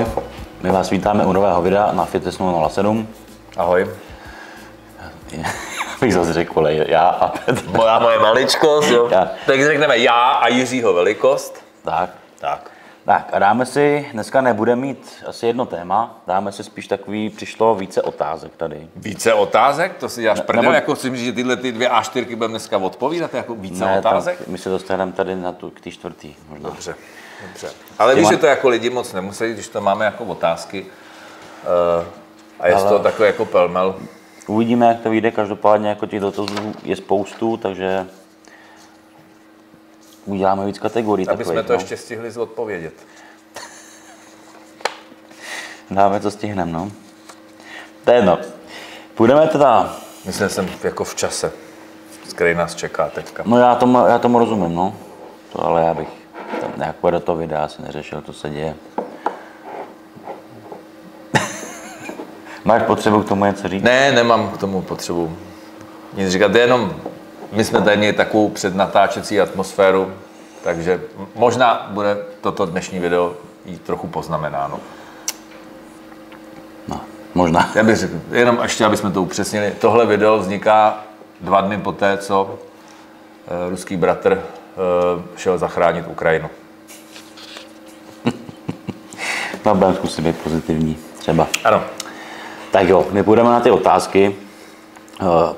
Ahoj, my vás vítáme u nového videa na Fitě 07. Ahoj. Bych zase řekl, já a Petr. Moje maličkost, jo. Tak řekneme já a Jiřího velikost. Tak a dáme si, dneska nebudeme mít asi jedno téma, dáme si spíš takový, přišlo více otázek tady. Více otázek? To si děláš prdel, jako chci říct, že tyhle ty dvě A4 budeme dneska odpovídat, jako více otázek? Tak my se dostaneme tady na tu, k té čtvrtý. Možná. Dobře. Ale víš, že to jako lidi moc nemusí, když to máme jako otázky a je to ale... takový jako pelmel. Uvidíme, jak to vyjde, každopádně jako těch dotazů je spoustu, takže... Uděláme víc kategorií. Aby jsme to ještě stihli zodpovědět. Dáme, co stihneme, no. To je jedno. Půjdeme teda... Myslím, že jsem jako v čase, který nás čeká teďka. No já tomu rozumím, no. To, ale já bych tam nějak do toho videa asi neřešil, co se děje. Máš potřebu k tomu něco říct? Ne, nemám k tomu potřebu nic říkat, jenom... My jsme tady měli takovou přednatáčecí atmosféru, takže možná bude toto dnešní video jít trochu poznamenáno. No, možná. Já bych řekl, jenom ještě, abychom to upřesnili. Tohle video vzniká 2 dny poté, co ruský bratr šel zachránit Ukrajinu. No, budeme zkusit být pozitivní, třeba. Ano. Tak jo, my půjdeme na ty otázky.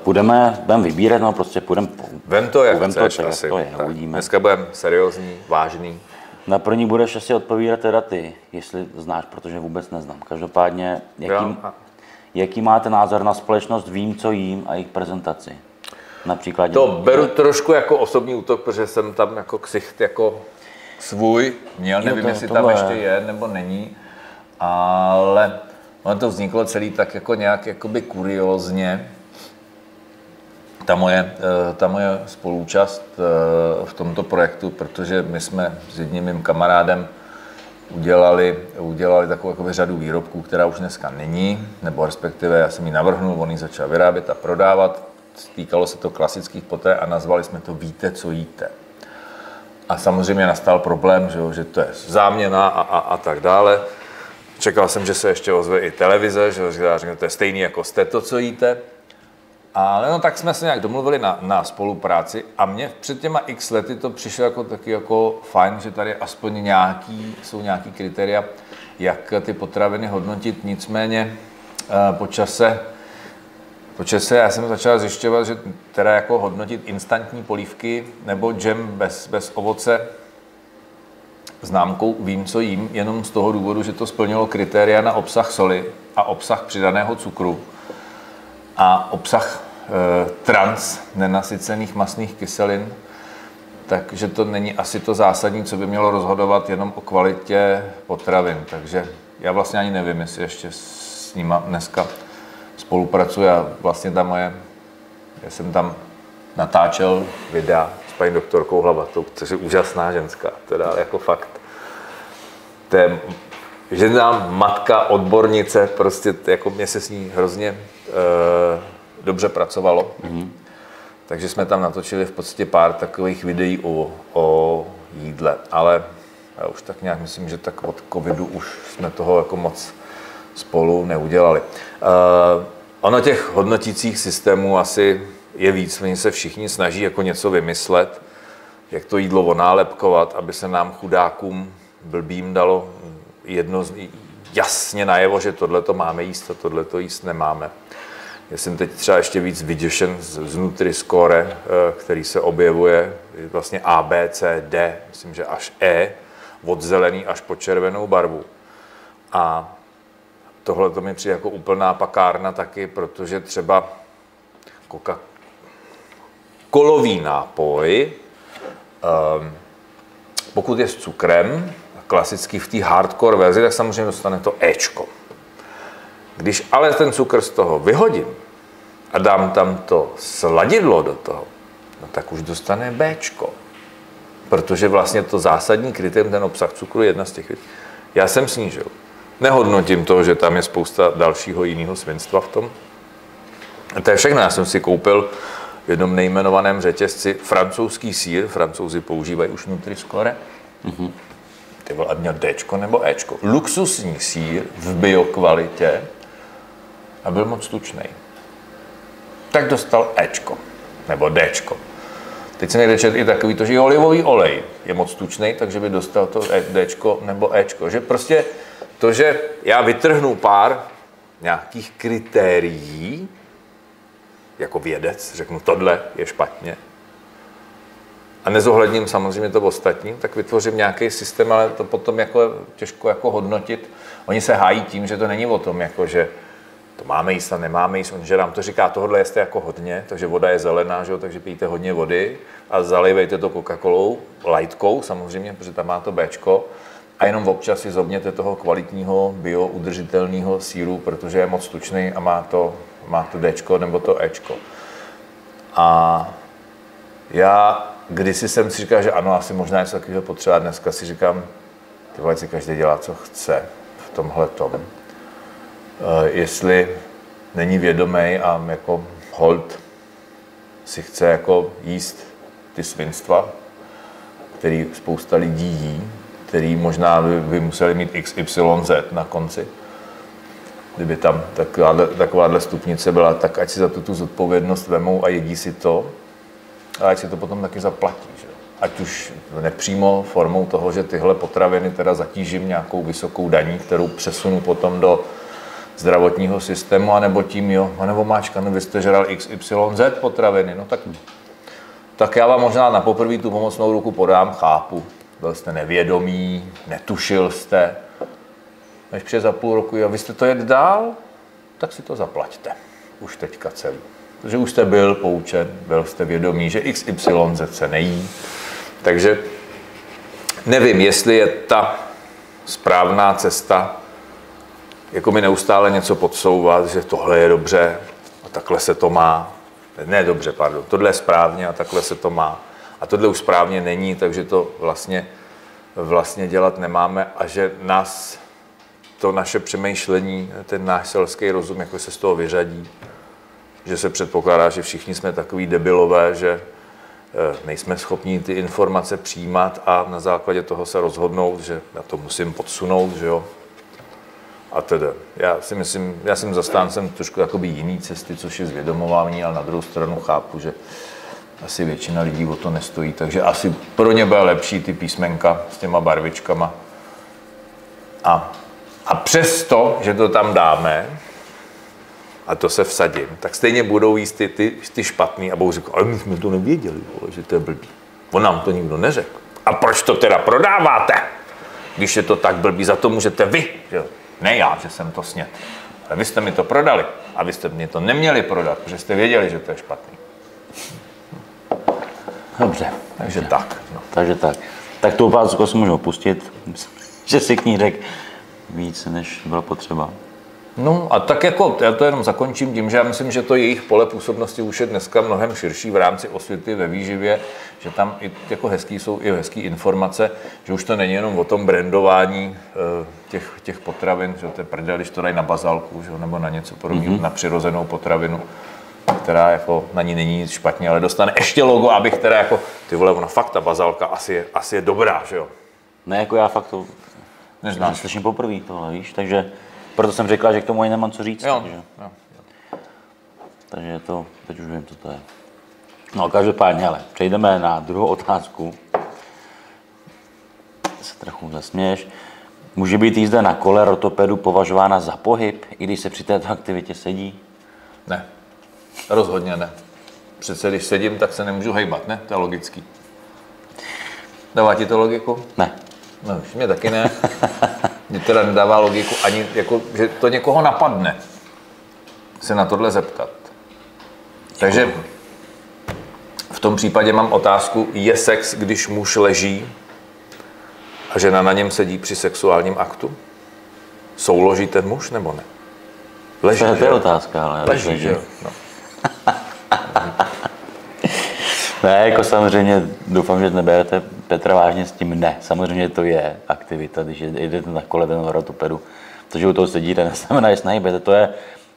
Budeme vybírat, no prostě půjdeme... Vem to, jak chceš, to, asi. To je, dneska budeme seriózní, vážný. Na první budeš asi odpovídat teda ty, jestli znáš, protože vůbec neznám. Každopádně, jaký máte názor na společnost Vím, co jím a jejich prezentaci? Například... To beru trošku jako osobní útok, protože jsem tam jako ksicht jako svůj měl, nevím, jestli tam ještě je nebo není, ale ono to vzniklo celý tak jako nějak jakoby kuriózně. Ta moje spolúčast v tomto projektu, protože my jsme s jedním mým kamarádem udělali takovou řadu výrobků, která už dneska není, nebo respektive já jsem ji navrhnul, on ji začal vyrábět a prodávat. Týkalo se to klasických poté a nazvali jsme to Víte, co jíte. A samozřejmě nastal problém, že to je záměna a tak dále. Čekal jsem, že se ještě ozve i televize, že to je stejný jako Jste to, co jíte. Ale no tak jsme se nějak domluvili na spolupráci a mně před těma x lety to přišlo jako taky jako fajn, že tady aspoň jsou nějaký kritéria, jak ty potraviny hodnotit, nicméně po čase já jsem začal zjišťovat, že teda jako hodnotit instantní polívky nebo džem bez ovoce známkou Vím, co jím, jenom z toho důvodu, že to splnilo kritéria na obsah soli a obsah přidaného cukru a obsah trans nenasycených mastných kyselin, takže to není asi to zásadní, co by mělo rozhodovat jenom o kvalitě potravin. Takže já vlastně ani nevím, jestli ještě s nima dneska spolupracuji a vlastně já jsem tam natáčel videa s paní doktorkou Hlavatou, což je úžasná ženská, teda jako fakt. To je žena, matka, odbornice, prostě jako mě se s ní hrozně dobře pracovalo. Takže jsme tam natočili v podstatě pár takových videí o jídle, ale já už tak nějak myslím, že tak od covidu už jsme toho jako moc spolu neudělali. Ono těch hodnotících systémů asi je víc, oni se všichni snaží jako něco vymyslet, jak to jídlo onálepkovat, aby se nám chudákům blbým dalo jasně najevo, že tohle to máme jíst a tohle to jíst nemáme. Já jsem teď třeba ještě víc vyděšen z Nutri-Score, který se objevuje vlastně A, B, C, D, myslím, že až E, od zelený až po červenou barvu. A tohle to mi přijde jako úplná pakárna taky, protože třeba Coca-Colový nápoj, pokud je s cukrem, klasicky v té hardcore verzi, tak samozřejmě dostane to Ečko. Když ale ten cukr z toho vyhodím a dám tam to sladidlo do toho, no tak už dostane Bčko. Protože vlastně to zásadní kritérium, ten obsah cukru, je jedna z těch věcí. Já jsem snížil. Nehodnotím to, že tam je spousta dalšího jiného svinstva v tom. A to je všechno. Já jsem si koupil v jednom nejmenovaném řetězci francouzský sýr. Francouzi používají už Nutri-Score. ty vole, měl Dčko nebo Ečko. Luxusní sýr v biokvalitě a byl moc tučnej. Tak dostal Ečko nebo Dčko. Teď jsem někde četl i takový to, že i olivový olej je moc tučnej, takže by dostal to Dčko nebo Ečko. Že prostě to, že já vytrhnu pár nějakých kritérií, jako vědec, řeknu, tohle je špatně, a nezohledním samozřejmě to ostatní, tak vytvořím nějaký systém, ale to potom jako je těžko jako hodnotit. Oni se hájí tím, že to není o tom, jako že to máme jíst a nemáme jíst, že nám to říká, tohle jeste jako hodně, takže voda je zelená, že jo, takže pijte hodně vody a zalivejte to Coca-Colou, lightkou samozřejmě, protože tam má to Bčko, a jenom občas si zobněte toho kvalitního, bio, udržitelného síru, protože je moc tučný a má to Dčko nebo to Ečko. A já kdysi jsem si říkal, že ano, asi možná něco takového potřeba, dneska si říkám, ty vole, si každý dělá, co chce v tomhletom. Jestli není vědomý a jako hold si chce jako jíst ty svinstva, který spousta lidí jí, který možná by museli mít XYZ na konci. Kdyby tam takováhle stupnice byla, tak ať si za tu zodpovědnost vemou a jedí si to, a ať si to potom taky zaplatí. Že? Ať už nepřímo formou toho, že tyhle potraviny teda zatížím nějakou vysokou daní, kterou přesunu potom do zdravotního systému, anebo tím, jo, anebo máčka, no vy jste žral XYZ potraviny, no tak já vám možná na poprvé tu pomocnou ruku podám, chápu. Byl jste nevědomý, netušil jste. Než přijde za půl roku, jo, vy jste to jet dál, tak si to zaplaťte. Už teďka celý. Protože už jste byl poučen, byl jste vědomý, že XYZ se nejí. Takže nevím, jestli je ta správná cesta, jako mi neustále něco podsouvat, že tohle je dobře a takhle se to má. Ne dobře, pardon, tohle je správně a takhle se to má. A tohle už správně není, takže to vlastně dělat nemáme a že nás to naše přemýšlení, ten náš selský rozum, jako se z toho vyřadí, že se předpokládá, že všichni jsme takový debilové, že nejsme schopni ty informace přijímat a na základě toho se rozhodnout, že já to musím podsunout, že jo. A tedy, já si myslím, já jsem zastáncem trošku jakoby jiný cesty, což je zvědomování, ale na druhou stranu chápu, že asi většina lidí o to nestojí, takže asi pro ně byla lepší ty písmenka s těma barvičkama. A přesto, že to tam dáme, a to se vsadím, tak stejně budou jíst ty špatný a budou říkat, ale my jsme to nevěděli, vole, že to je blbý. On nám to nikdo neřekl. A proč to teda prodáváte, když je to tak blbý? Za to můžete vy, že? Ne já, že jsem to snědl. Ale vy jste mi to prodali a vy jste mě to neměli prodat, protože jste věděli, že to je špatný. Dobře, takže tak. No. Takže tak. Tak tu otázku si můžu opustit, že si k ní řekl víc, než byla potřeba. No a tak jako, já to jenom zakončím tím, že já myslím, že to jejich pole působnosti už je dneska mnohem širší v rámci osvěty ve výživě, že tam i, jako hezký jsou i hezký informace, že už to není jenom o tom brandování těch potravin, že to je prdel, když to dají na bazálku, že, nebo na něco podobného, na přirozenou potravinu, která jako na ní není nic špatně, ale dostane ještě logo, abych teda jako, ty vole, ona fakt ta bazálka asi je dobrá, že jo? Ne, jako já fakt to neznám. Slyším poprvé tohle, víš, takže proto jsem řekla, že k tomu ani nemám co říct. Jo, takže. Jo. Takže to, teď už vím, co to je. No každopádně, ale přejdeme na druhou otázku. Se trochu zasměješ. Může být jízda na kole rotopedu považována za pohyb, i když se při této aktivitě sedí? Ne. Rozhodně ne. Přece když sedím, tak se nemůžu hejbat, ne? To je logický. Dává ti to logiku? Ne. No, mě taky ne. Mě teda nedává logiku ani, jako, že to někoho napadne se na tohle zeptat. Takže v tom případě mám otázku, je sex, když muž leží a žena na něm sedí při sexuálním aktu? Souloží ten muž nebo ne? Leží, to je otázka, ale leží, že jo? No. Ne, jako samozřejmě doufám, že neberete Petra vážně s tím ne. Samozřejmě to je aktivita, když jdete na kole ten rotopedu. To, že u toho sedíte, neznamená, že se nahýbete. To je,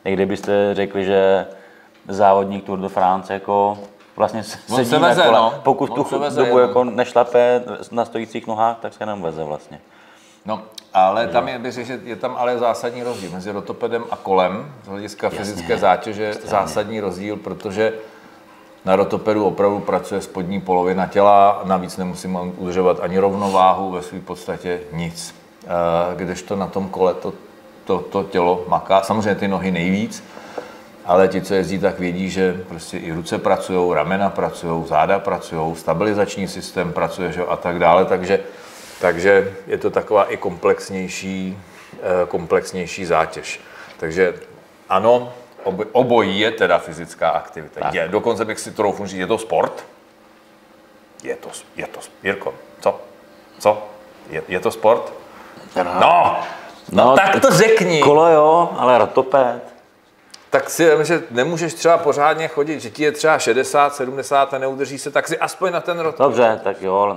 i kdybyste řekli, že závodník Tour de France jako vlastně sedí se veze, na kole. No. Pokud tu dobu jako nešlape na stojících nohách, tak se jenom veze vlastně. No, ale tam je, bych řešil, je tam ale zásadní rozdíl mezi rotopedem a kolem, z hlediska fyzické zátěže zásadní rozdíl, protože na rotopedu opravdu pracuje spodní polovina těla, navíc nemusím udržovat ani rovnováhu, ve své podstatě nic. Kdežto na tom kole to tělo maká, samozřejmě ty nohy nejvíc, ale ti, co jezdí, tak vědí, že prostě i ruce pracují, ramena pracují, záda pracují, stabilizační systém pracuje a tak dále, takže je to taková i komplexnější zátěž. Takže ano, obojí je teda fyzická aktivita. Je, dokonce bych si troufnul říct, je to sport? Je to Jirko, co? Je to sport? No, tak to řekni. Kolo jo, ale rotopéd. Tak si že nemůžeš třeba pořádně chodit, že ti je třeba 60, 70 a neudrží se, tak si aspoň na ten rotopéd. Dobře, tak jo.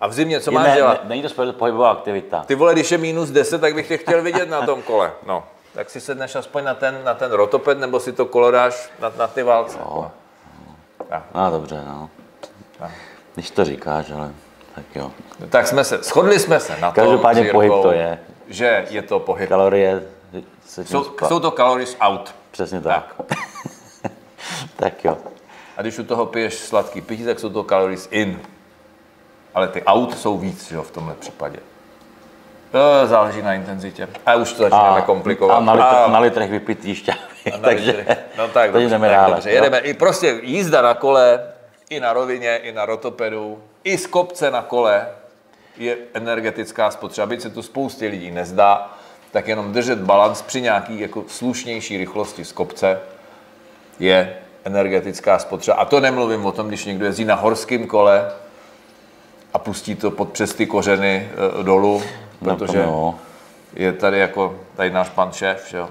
A v zimě, co máš dělat? Není to sport, pohybová aktivita. Ty vole, když je -10, tak bych tě chtěl vidět na tom kole. No. Tak si sedneš aspoň na ten rotoped, nebo si to kolo dáš na ty válce. Jo. No dobře, no. Když to říkáš, ale tak jo. Tak shodli jsme se na tom, každopádně pohyb to je. Že je to pohyb. Kalorie se jsou to calories out. Přesně tak. Tak jo. A když u toho piješ sladký pití, tak jsou to calories in. Ale ty out jsou víc, že jo, v tomhle případě. To záleží na intenzitě. A už to začínáme komplikovat. A na litrech vypitý šťávy. Takže no tak, to jdeme ráda. Jedeme. I prostě jízda na kole, i na rovině, i na rotopedu, i z kopce na kole je energetická spotřeba. Byť se to spoustě lidí nezdá, tak jenom držet balans při nějaký jako slušnější rychlosti z kopce je energetická spotřeba. A to nemluvím o tom, když někdo jezdí na horském kole a pustí to přes ty kořeny dolů, protože je tady jako tady náš pan šéf, že jo?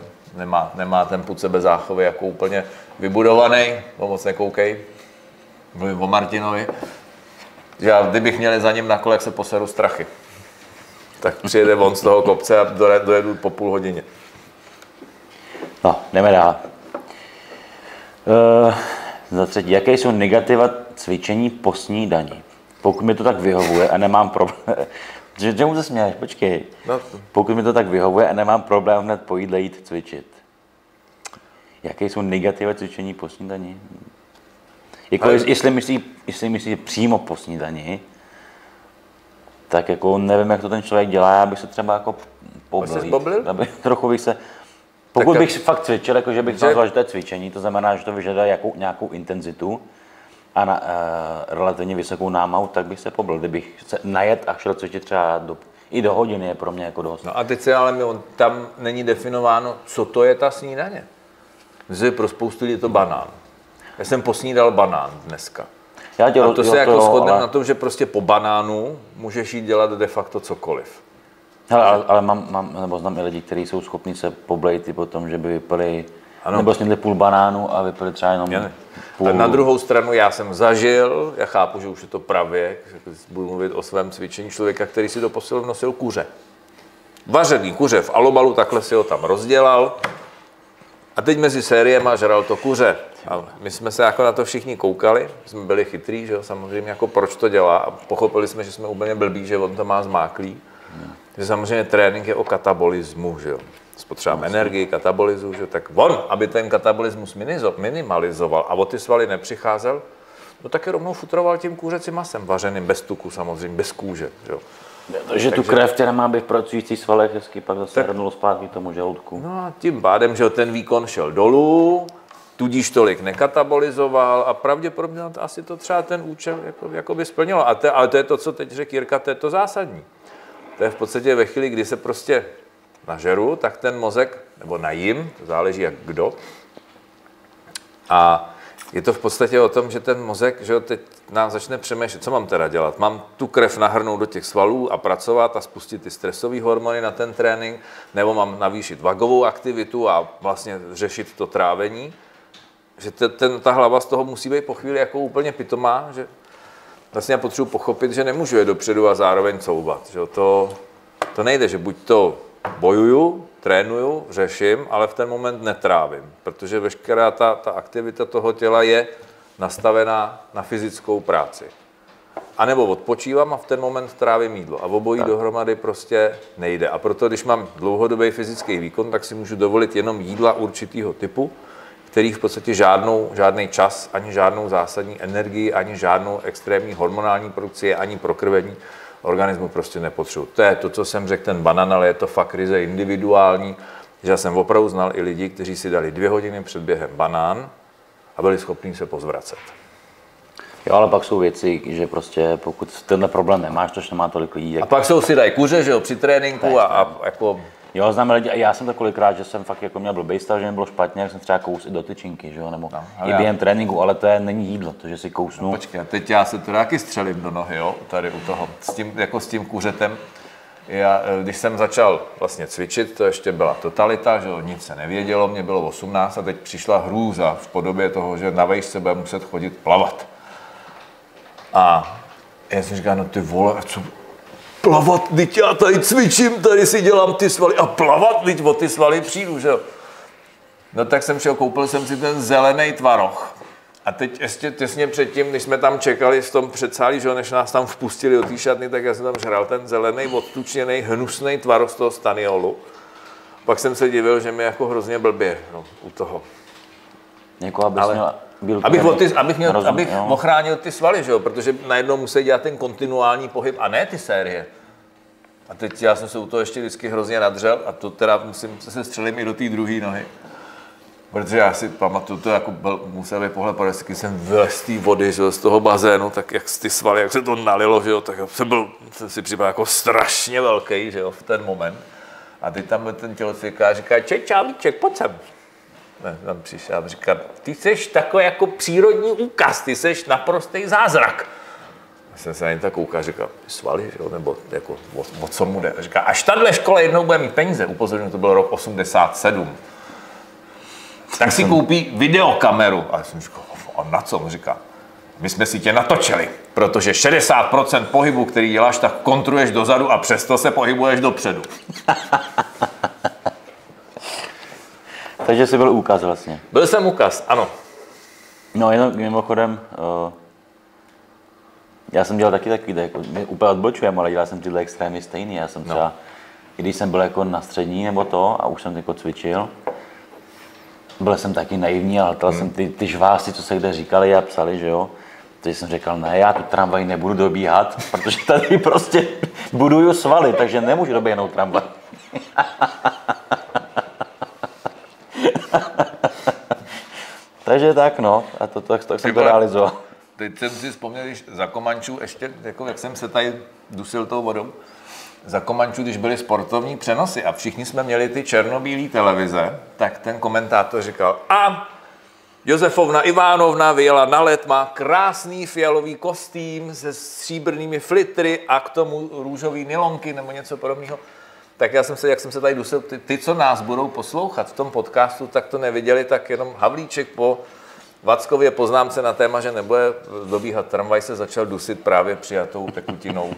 Nemá ten pud sebezáchovy jako úplně vybudovaný, moc nekoukej, mluvím o Martinovi, že já, kdybych měl za ním na kolech, se poseru strachy. Tak přijede on z toho kopce a dojedu po půl hodině. No, jdeme dál. Za třetí, jaké jsou negativa cvičení po snídani? Pokud mi to tak vyhovuje a nemám problém. Že mu se směješ, počkej. Pokud mi to tak vyhovuje a nemám problém hned po jídle jít cvičit. Jaké jsou negativa cvičení po snídani? Jako, jestli myslí přímo po snídani, tak jako nevím, jak to ten člověk dělá, já bych se třeba jako poblil. Trochu bych se... Pokud bych fakt cvičil, jako že bych nazval, že to je cvičení, to znamená, že to vyžaduje nějakou intenzitu a relativně vysokou námahu, tak bych se poblil. Kdybych se najet a šel cvičit třeba i do hodiny, je pro mě jako dost. No a teď se ale tam není definováno, co to je ta snídaně. Myslím, pro spoustu lidí je to banán. Já jsem posnídal banán dneska. To se jako shodneme na tom, že prostě po banánu můžeš jít dělat de facto cokoliv. Hele, ale znám i lidi, kteří jsou schopni se poblejit i po tom, že by vypili, nebo snědli půl banánu a vypili třeba jenom půl. A na druhou stranu já jsem zažil, já chápu, že už je to pravěk, budu mluvit o svém cvičení, člověka, který si do posilu vnosil kuře. Vařený kuře v alobalu, takhle si ho tam rozdělal a teď mezi sériema žral to kuře. A my jsme se jako na to všichni koukali, jsme byli chytrý, že jo, samozřejmě jako proč to dělá a pochopili jsme, že jsme úplně blbí, že on to má zmáklý. Že samozřejmě trénink je o katabolismu, že jo. Spotřebujeme energii, katabolizu, že jo, tak on, aby ten katabolismus minimalizoval a o ty svaly nepřicházel, no tak je rovnou futroval tím kuřecím masem, vařeným, bez tuku samozřejmě, bez kůže, že jo. Takže tu krev, která má být v pracujících svalech, hezky pak zase hrnulo zpátky tomu žaludku. No a tím pádem, že jo, ten výkon šel dolů, tudíž tolik nekatabolizoval a pravděpodobně asi to třeba ten účel jako by splnilo. Ale to je to, co teď řekl Jirka, to je to zásadní. To je v podstatě ve chvíli, kdy se prostě nažeru, tak ten mozek, nebo najím, to záleží jak kdo. A je to v podstatě o tom, že ten mozek, že teď nám začne přemýšlet, co mám teda dělat. Mám tu krev nahrnout do těch svalů a pracovat a spustit ty stresové hormony na ten trénink, nebo mám navýšit vagovou aktivitu a vlastně řešit to trávení. Že ta hlava z toho musí být po chvíli jako úplně pitomá, že vlastně já potřebuji pochopit, že nemůžu je dopředu a zároveň couvat. Že to nejde, že buď to bojuju, trénuju, řeším, ale v ten moment netrávím, protože veškerá ta aktivita toho těla je nastavená na fyzickou práci. A nebo odpočívám a v ten moment trávím jídlo. A obojí dohromady prostě nejde. A proto, když mám dlouhodobý fyzický výkon, tak si můžu dovolit jenom jídla určitého typu, kterých v podstatě žádný čas, ani žádnou zásadní energii, ani žádnou extrémní hormonální produkci, ani prokrvení organismu prostě nepotřebuji. To je to, co jsem řekl, ten banan, ale je to fakt ryze individuální. Že já jsem opravdu znal i lidi, kteří si dali 2 hodiny před během banán a byli schopni se pozvracet. Jo, ale pak jsou věci, že prostě pokud tenhle problém nemáš, tož nemá tolik lidí. Jak... A pak jsou si dají kuře, že jo, při tréninku a jako... Jo, znám lidi, a já jsem to kolikrát, že jsem fakt jako měl blbej stav, že mi bylo špatně, jak jsem třeba kous i do tyčinky, že jo, nebo no, i během tréninku, ale to je, není jídlo, to, že si kousnu. No, počkej, teď já se to taky střelím do nohy, jo, tady u toho, s tím kuřetem. Já, když jsem začal vlastně cvičit, to ještě byla totalita, že nic se nevědělo, mě bylo 18 a teď přišla hrůza v podobě toho, že na vejšce budeme muset chodit plavat. A já jsem říkal, no ty vole, co plavat, teď já tady cvičím, tady si dělám ty svaly a plavat, teď o ty svaly přijdu, že jo. No tak jsem šel, koupil jsem si ten zelený tvaroh. A teď ještě těsně předtím, když jsme tam čekali v tom předsálí, že jo, než nás tam vpustili do té šatny, tak já jsem tam žral ten zelený, odtučněný, hnusný tvaroh z toho staniolu. Pak jsem se divil, že mi jako hrozně blbě, no, u toho. Jako abys měla... Abych ochránil ty svaly, že jo? Protože najednou musí dělat ten kontinuální pohyb a ne ty série. A teď já jsem se u toho ještě vždycky hrozně nadřel a to teda musím, se střelím i do té druhé nohy. Protože já si pamatuju, to jako byl, musel být pohled, když jsem vylez z té vody, že jo, z toho bazénu, tak jak z ty svaly, jak se to nalilo, že jo, tak jsem si připadal jako strašně velký, že jo, v ten moment. A teď tam ten tělocvik a říká, čávíček, pojď sem. Tam přišel a říkal, ty jsi takový jako přírodní úkaz, ty jsi naprostý zázrak. Já jsem se na ně tak koukal a říkal, svaly, že jo, nebo jako, o co mu jde. A říkal, až tahle škola jednou bude mít peníze, upozorňuji, to byl rok 87. Tak si koupí videokameru. A já jsem říkal, a na co? On říká, my jsme si tě natočili, protože 60% pohybu, který děláš, tak kontruješ dozadu a přesto se pohybuješ dopředu. Takže jsi byl úkaz vlastně. Byl jsem úkaz, ano. No jenom mimochodem, já jsem dělal taky takový, jako, my úplně odbočujeme, ale dělal jsem tyhle extrémy stejný. Já jsem třeba, když jsem byl jako na střední nebo to a už jsem jako cvičil, byl jsem taky naivní, ale dal jsem ty žvásy, co se kde říkali a psali, že jo. Takže jsem říkal, ne, já tu tramvaj nebudu dobíhat, protože tady prostě buduju svaly, takže nemůžu doběhnout tramvaj. Takže tak, no, a tak jsem to realizoval. Teď jsem si vzpomněl, když za Komančů ještě, jako jak jsem se tady dusil tou vodou, za Komančů, když byly sportovní přenosy a všichni jsme měli ty černobílé televize, tak ten komentátor říkal, a Josefovna Ivánovna vyjela na led, má krásný fialový kostým se stříbrnými flitry a k tomu růžový nylonky nebo něco podobného. Tak já jsem se, jak jsem se tady dusil, ty, co nás budou poslouchat v tom podcastu, tak to neviděli, tak jenom Havlíček po Vackově poznámce na téma, že nebude dobíhat tramvaj, se začal dusit právě přijatou tekutinou.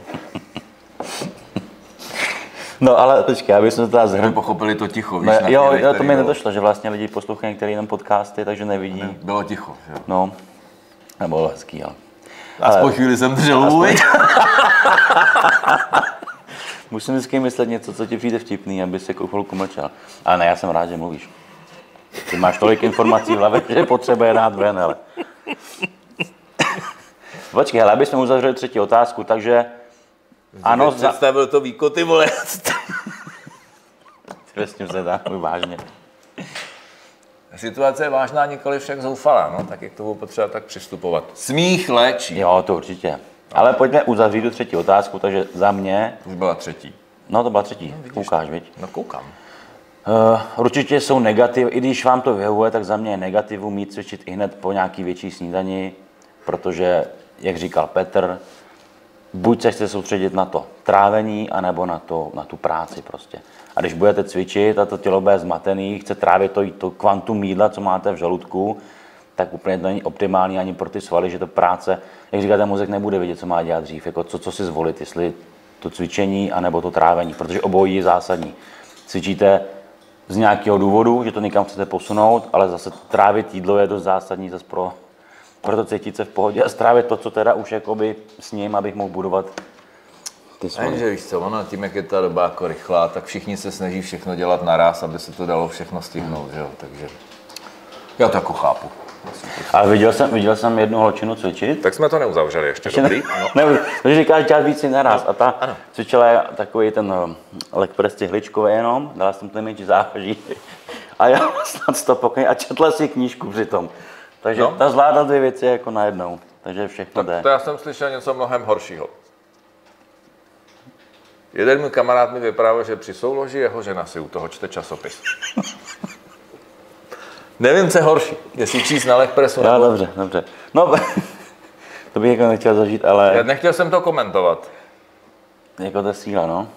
No ale počkej, aby jsme to teda pochopili to ticho, víš? Ne, jo, to mi nedošlo, že vlastně lidi poslouchají, který jenom podcasty, takže nevidí. Ne, bylo ticho, jo. No, nebylo hezký, ale... Aspoň chvíli jsem držel aspoň... Musím vždycky myslet něco, co ti přijde vtipný, aby se chvilku mlčel. Ale ne, já jsem rád, že mluvíš. Ty máš tolik informací v hlavě, že potřebuje rád ven, ale... Počkej, hele, abychom uzavřeli třetí otázku, takže... Ano, představil to Víko, ty vole. Ty s tím se dá, vážně. Situace je vážná, nikoli však zoufalá, no, tak jak to budu potřeba tak přistupovat. Smích léčí. Jo, to určitě. Ale pojďme uzavřít tu třetí otázku, takže za mě... Už byla třetí. No, to byla třetí. No, koukáš, viď? No, koukám. Určitě jsou negativy, i když vám to vyhovuje, tak za mě je negativu mít cvičit i hned po nějaký větší snídani, protože, jak říkal Petr, buď se chce soustředit na to trávení, anebo na tu práci prostě. A když budete cvičit a to tělo bude zmatený, chce trávit to kvantum jídla, co máte v žaludku, tak úplně to není optimální ani pro ty svaly, že to práce, jak říká, ten mozek nebude vědět, co má dělat dřív, jako co si zvolit, jestli to cvičení, anebo to trávení, protože obojí je zásadní. Cvičíte z nějakého důvodu, že to někam chcete posunout, ale zase trávit jídlo je dost zásadní zase pro proto cítit se v pohodě a strávit to, co teda už jakoby s ním, abych mohl budovat ty svoje. Takže víš co, ono tím, jak je ta doba jako rychlá, tak všichni se snaží všechno dělat naraz, aby se to dalo všechno stihnout, že jo, takže já to jako chápu. Ale viděl jsem jednu holčinu cvičit. Tak jsme to neuzavřeli ještě dobrý. Ne, takže říkáš dělat víc naraz. No, a ta ano. Cvičila takový ten leg press cihličkový jenom, dala jsem ten míč závaží. A já snad to pokojně a četla si knížku přitom. Takže no. Ta zvládla dvě věci jako najednou. Takže všechno tak jde. To já jsem slyšel něco mnohem horšího. Jeden můj kamarád mi vyprávěl, že při souloži jeho žena si u toho čte časopis. Nevím, co je horší, jestli číst na leg pressu. No, nebo... dobře, dobře. No, to bych jako nechtěl zažít, ale... Já nechtěl jsem to komentovat. Jako ta síla, no.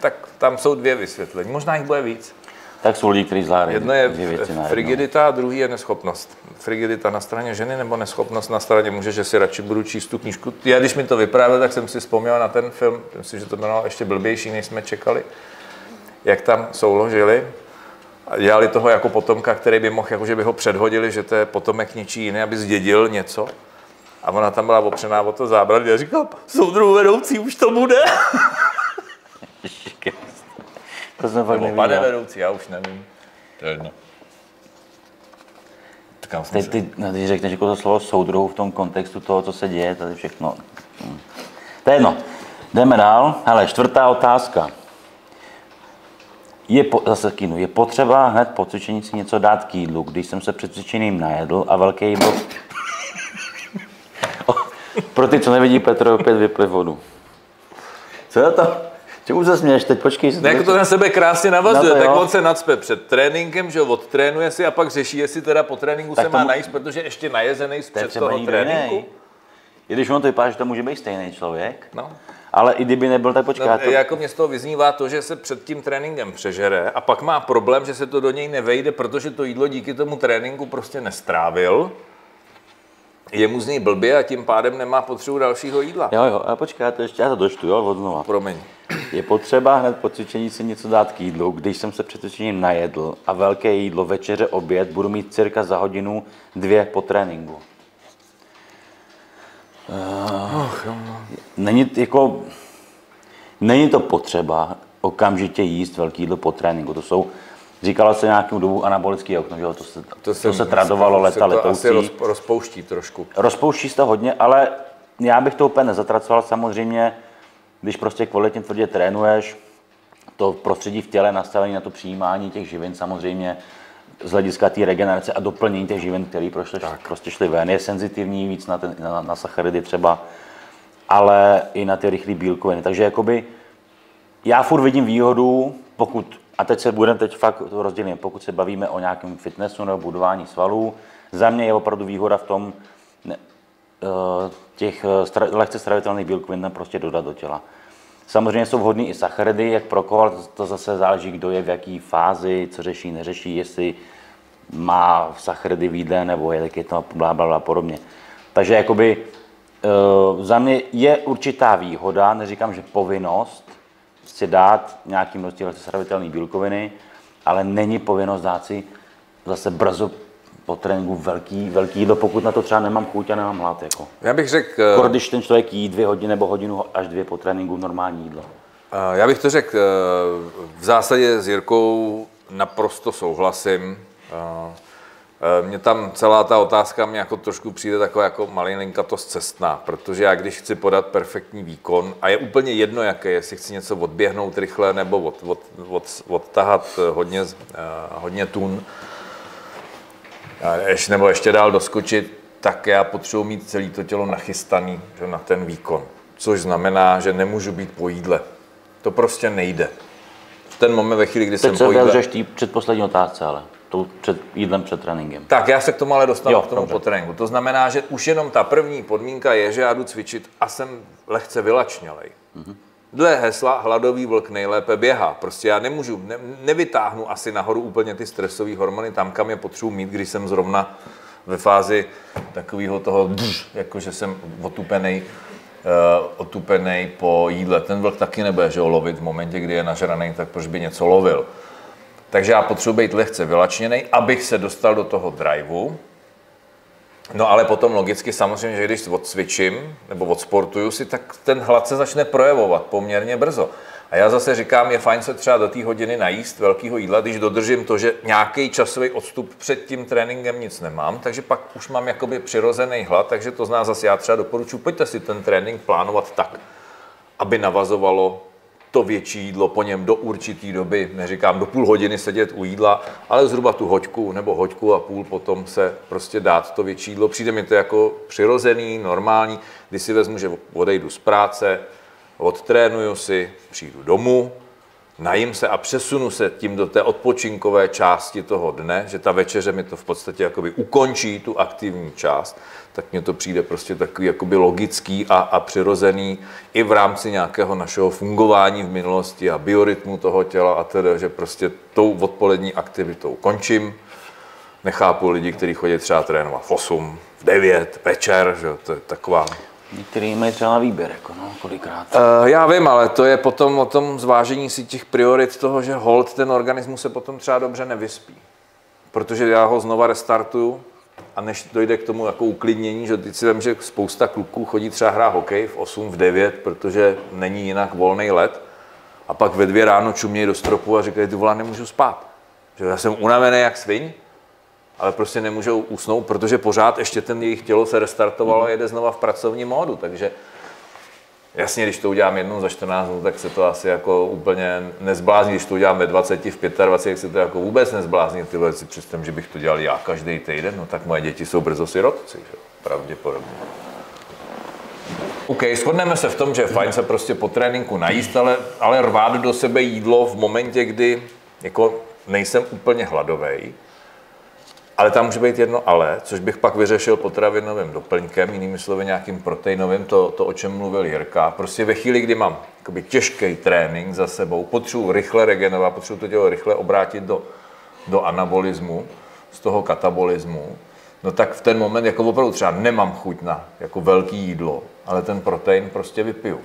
Tak tam jsou dvě vysvětlení, možná jich bude víc. Tak jsou lidi, kteří zvládají dvě věci najednou. Jedno je frigidita a druhý je neschopnost. Frigidita na straně ženy nebo neschopnost na straně muže, že si radši budu číst tu knížku. Já když mi to vyprávěl, tak jsem si vzpomněl na ten film, myslím, že to bylo ještě blbější, než jsme čekali, jak tam souložili. A dělali toho jako potomka, který by mohl, jakože by ho předhodili, že to je potomek něčí jiný, aby zdědil něco. A ona tam byla opřená o to zábradlí a říkala, soudruhu vedoucí, už to bude. To jsem fakt neviděl. Pane vedoucí, já už nevím. To je jedno. Ty řekneš jako to slovo soudruhu v tom kontextu toho, co se děje, tady všechno. To je jedno. Jdeme dál. Hele, čtvrtá otázka. Je potřeba hned po cvičení si něco dát k jídlu, když jsem se před cvičením najedl a velký jídlo... Pro ty, co nevidí, Petr opět vypli vodu. Co je to? Čemu se směješ teď? Počkej. Ne, jako to na sebe krásně navazuje, tak on se nacpe před tréninkem, že odtrénuje si a pak řeší, jestli teda po tréninku tak se má najíst, protože ještě najezený z před toho tréninku. Jiný. I když ono to vypadá, že to může být stejný člověk. No. Ale i kdyby nebyl, tak počká. No, to... Jako mě z toho vyznívá to, že se před tím tréninkem přežere a pak má problém, že se to do něj nevejde, protože to jídlo díky tomu tréninku prostě nestrávil. Je mu z něj blbě a tím pádem nemá potřebu dalšího jídla. Jo, ale počká, to ještě já to dočtu, jo, od znova. Promiň. Je potřeba hned po cvičení si něco dát k jídlu, když jsem se před cvičením najedl a velké jídlo, večeře, oběd, budu mít cirka za hodinu, dvě po tréninku. Není to potřeba okamžitě jíst velký jídlo po tréninku. To jsou, říkalo se nějakou dobu anabolický okno, že jo? To se tradovalo leta letoucí. To asi rozpouští trošku. Rozpouští se to hodně, ale já bych to úplně nezatracoval. Samozřejmě, když prostě kvalitně tvrdě trénuješ, to prostředí v těle nastavení na to přijímání těch živin samozřejmě, z hlediska té regenerace a doplnění těch živin, které prostě šly ven. Je senzitivní víc na sacharidy třeba, ale i na ty rychlé bílkoviny. Takže jakoby já furt vidím výhodu, pokud, a teď fakt to rozdělíme, pokud se bavíme o nějakém fitnessu nebo budování svalů, za mě je opravdu výhoda v tom těch lehce stravitelných bílkovin prostě dodat do těla. Samozřejmě jsou vhodný i sacharidy, jak pro koho, to zase záleží, kdo je v jaký fázi, co řeší, neřeší, jestli má sacharidy v jídle, nebo je taky to blablabla a podobně. Takže jakoby za mě je určitá výhoda, neříkám, že povinnost si dát nějaký množství stravitelné bílkoviny, ale není povinnost dát si zase brzo po tréninku velký jídlo, pokud na to třeba nemám chuť a nemám hlad. Jako. Já bych řekl... Když ten člověk jí 2 hodiny nebo hodinu až 2 po tréninku normální jídlo. Já bych to řekl, v zásadě s Jirkou naprosto souhlasím. Mně tam celá ta otázka mě jako trošku přijde taková jako malinkatost cestná, protože já když chci podat perfektní výkon a je úplně jedno jaké, jestli chci něco odběhnout rychle nebo odtahat hodně tun, nebo ještě dál doskočit, tak já potřebuji mít celé to tělo nachystané na ten výkon. Což znamená, že nemůžu být po jídle. To prostě nejde. V ten moment, ve chvíli, kdy teď jsem po jídle... Teď se vyjadřeš té předposlední otázce, ale to před jídlem, před tréninkem. Tak, já se k tomu ale dostanu, jo, k tomu po tréninku. To znamená, že už jenom ta první podmínka je, že já jdu cvičit a jsem lehce vylačnělej. Mm-hmm. Dle hesla hladový vlk nejlépe běhá. Prostě já nevytáhnu asi nahoru úplně ty stresové hormony tam, kam je potřebuji mít, když jsem zrovna ve fázi takového toho, jakože jsem otupenej po jídle. Ten vlk taky nebude, že ho lovit v momentě, kdy je nažraný, tak proč by něco lovil. Takže já potřebuji být lehce vylačněnej, abych se dostal do toho driveu. No ale potom logicky samozřejmě, že když odcvičím nebo odsportuju si, tak ten hlad se začne projevovat poměrně brzo. A já zase říkám, je fajn se třeba do té hodiny najíst velkého jídla, když dodržím to, že nějaký časový odstup před tím tréninkem nic nemám, takže pak už mám jakoby přirozený hlad, takže to z nás zase já třeba doporučuji, pojďte si ten trénink plánovat tak, aby navazovalo to větší jídlo po něm do určité doby, neříkám do půl hodiny sedět u jídla, ale zhruba tu hoďku nebo hoďku a půl potom se prostě dát to větší jídlo. Přijde mi to jako přirozený, normální, když si vezmu, že odejdu z práce, odtrénuju si, přijdu domů, najím se a přesunu se tím do té odpočinkové části toho dne, že ta večeře mi to v podstatě jakoby ukončí tu aktivní část, tak mně to přijde prostě takový jakoby logický a přirozený i v rámci nějakého našeho fungování v minulosti a biorytmu toho těla a tedy, že prostě tou odpolední aktivitou končím. Nechápu lidi, kteří chodí třeba trénovat v 8, v 9, večer, že to je taková... Některý mají třeba výběr, jako no, kolikrát. Já vím, ale to je potom o tom zvážení si těch priorit toho, že hold ten organismus se potom třeba dobře nevyspí. Protože já ho znova restartuju a než dojde k tomu jako uklidnění, že teď si vím, že spousta kluků chodí třeba hrát hokej v 8, v 9, protože není jinak volný let. A pak ve 2 ráno čumějí do stropu a říkají, ty vole, nemůžu spát. Že já jsem unavený jak sviň, ale prostě nemůžou usnout, protože pořád ještě ten jejich tělo se restartovalo a jede znova v pracovním módu, takže jasně, když to udělám jednou za 14 dnů, tak se to asi jako úplně nezblázní, když to udělám ve 20, v 25, tak se to jako vůbec nezblázní, ty věci představím, že bych to dělal já každý týden, no tak moje děti jsou brzo sirotci, že? Pravděpodobně. OK, shodneme se v tom, že je fajn se prostě po tréninku najíst, ale rvát do sebe jídlo v momentě, kdy jako nejsem úplně hladový. Ale tam může být jedno ale, což bych pak vyřešil potravinovým doplňkem, jinými slovy nějakým proteinovým, to o čem mluvil Jirka. Prostě ve chvíli, kdy mám těžký trénink za sebou, potřebuji rychle regenerovat, potřebuji to tělo rychle obrátit do anabolismu, z toho katabolismu, no tak v ten moment jako opravdu třeba nemám chuť na jako velký jídlo, ale ten protein prostě vypiju.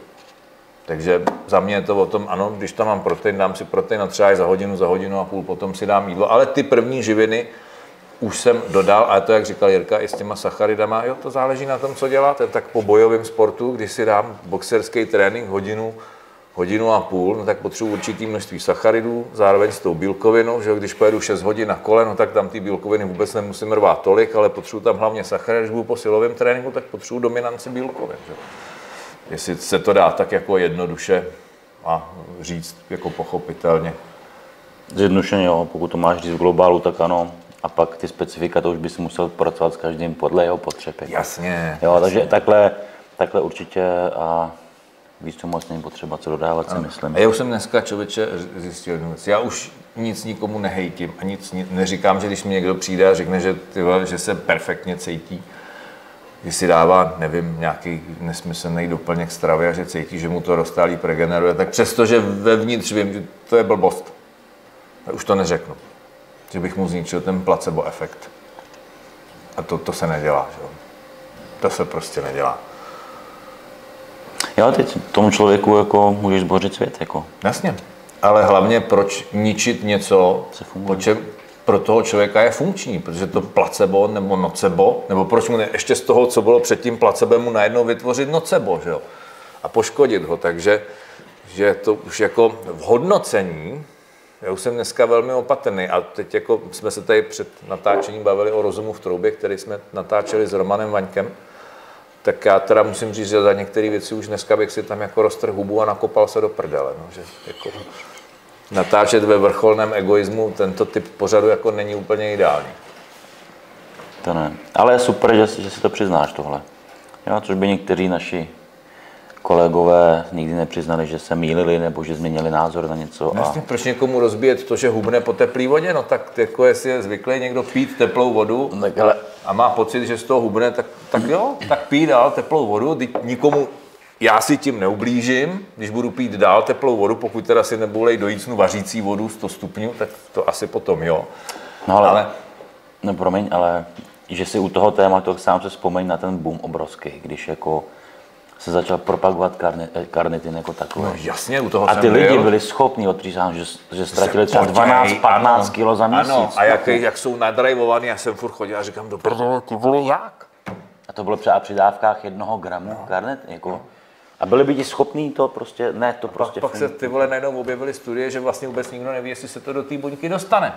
Takže za mě je to o tom, ano, když tam mám protein, dám si protein a třeba i za hodinu a půl, potom si dám jídlo, ale ty první živiny už jsem dodal, a to, jak říkal Jirka, i s těma sacharidama, jo, to záleží na tom, co děláte. Tak po bojovém sportu, když si dám boxerský trénink hodinu a půl, no tak potřebuji určitý množství sacharidů, zároveň s tou bílkovinou, že když pojedu 6 hodin na kole, no tak tam ty bílkoviny vůbec nemusím rvát tolik, ale potřebuji tam hlavně sacharid, když budu po silovém tréninku, tak potřebuji dominanci bílkovin. Že? Jestli se to dá tak jako jednoduše a říct jako pochopitelně. Zjednodušeně, jo, pokud to máš říct v globálu, tak ano. A pak ty specifika, to už bys musel pracovat s každým podle jeho potřeby. Jasně. Jo, jasně. Takže takhle určitě a víc tomu moc není potřeba, co dodávat, si myslím. A já už jsem dneska, člověče, zjistil jednu věc. Já už nic nikomu nehejtím a nic neříkám, že když mi někdo přijde a řekne, že se perfektně cítí, že si dává, nevím, nějaký nesmyslný doplněk stravy a že cítí, že mu to roztálí, pregeneruje, tak přestože vevnitř vím, že to je blbost, tak už to neřeknu. Že bych mu zničil ten placebo efekt. A to se nedělá, že? To se prostě nedělá. Já teď tomu člověku jako můžeš zbořit svět, jako. Jasně. Ale hlavně proč ničit něco, pro toho člověka je funkční, protože to placebo nebo nocebo, nebo proč mu ještě z toho, co bylo předtím placebem, mu najednou vytvořit nocebo, že? A poškodit ho, takže že to už jako v hodnocení. Já už jsem dneska velmi opatrný a teď jako jsme se tady před natáčením bavili o rozumu v troubě, který jsme natáčeli s Romanem Vaňkem, tak já teda musím říct, že za některé věci už dneska bych si tam jako roztrhl hubu a nakopal se do prdele. No, že jako natáčet ve vrcholném egoismu tento typ pořadu jako není úplně ideální. To ne, ale je super, že si to přiznáš tohle. Jo, což by někteří naši kolegové nikdy nepřiznali, že se mýlili nebo že změnili názor na něco. Vlastně, proč někomu rozbíjet to, že hubne po teplý vodě? No tak jako jestli je zvyklý někdo pít teplou vodu a má pocit, že z toho hubne, tak jo, tak pít dál teplou vodu. Nikomu já si tím neublížím, když budu pít dál teplou vodu, pokud teda si nebudou dojícnu vařící vodu 100 stupňů, tak to asi potom jo. No ale no promiň, ale že si u toho tématu sám se vzpomeň na ten boom obrovský, když jako se začal propagovat karnitin jako takový. No jasně, u toho a ty lidi byli schopni odřízat, že ztratili třeba 12-15 kg za měsíc. Ano, a jak jsou nadrajvovaný, já jsem furt chodil a říkám, do prdele, ty vole, jak? to bylo třeba při dávkách 1 gramu no. Karnet? Jako, no. A byli by ti schopní to prostě, ne to a prostě... Pak se ty vole najednou objevily studie, že vlastně vůbec nikdo neví, jestli se to do té buňky dostane.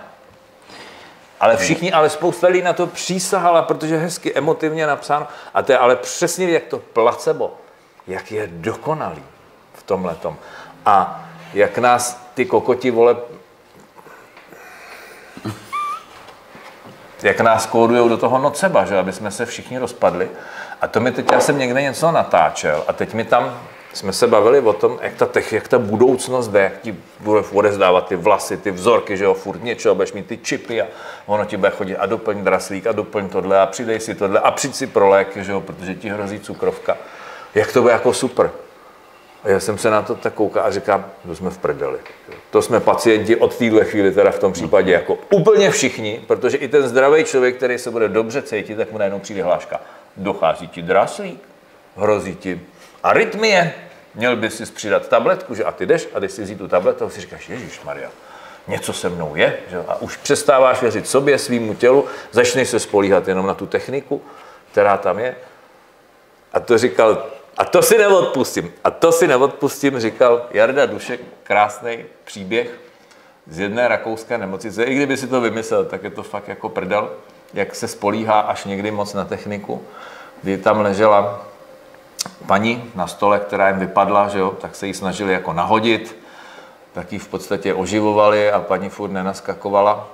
Ale všichni, ale spousta lidí na to přísahala, protože hezky emotivně napsáno. A to je ale přesně jak to placebo, jak je dokonalý v tomhletom. A jak nás ty kokoti, vole, jak nás kódujou do toho noceba, že, aby jsme se všichni rozpadli. A to mi teď, já jsem někde něco natáčel a teď mi tam, jsme se bavili o tom, jak ta budoucnost jde, jak ti bude odezdávat ty vlasy, ty vzorky, že jo, furt něčeho, budeš mít ty čipy a ono ti bude chodit a doplň draslík a doplň tohle a přidej si tohle a přijď si pro léky, že jo, protože ti hrozí cukrovka. Jak to bude jako super. A já jsem se na to tak koukal a říkám, to jsme v prdeli. To jsme pacienti od téhle chvíli teda v tom případě jako úplně všichni, protože i ten zdravý člověk, který se bude dobře cítit, tak mu najednou přijde hláška. Dochází ti draslík, hrozí ti arytmie, měl by si přidat tabletku, že a ty jdeš a když si vzít tu tabletu a si říkáš, ježišmarja, něco se mnou je, že? A už přestáváš věřit sobě, svýmu tělu, začneš se spolíhat jenom na tu techniku, která tam je. A to říkal, a to si neodpustím, a to si neodpustím, říkal Jarda Dušek, krásný příběh z jedné rakouské nemocnice, i kdyby si to vymyslel, tak je to fakt jako prdel, jak se spolíhá až někdy moc na techniku, kdy tam ležela paní na stole, která jim vypadla, že jo, tak se jí snažili jako nahodit, tak ji v podstatě oživovali a paní furt nenaskakovala.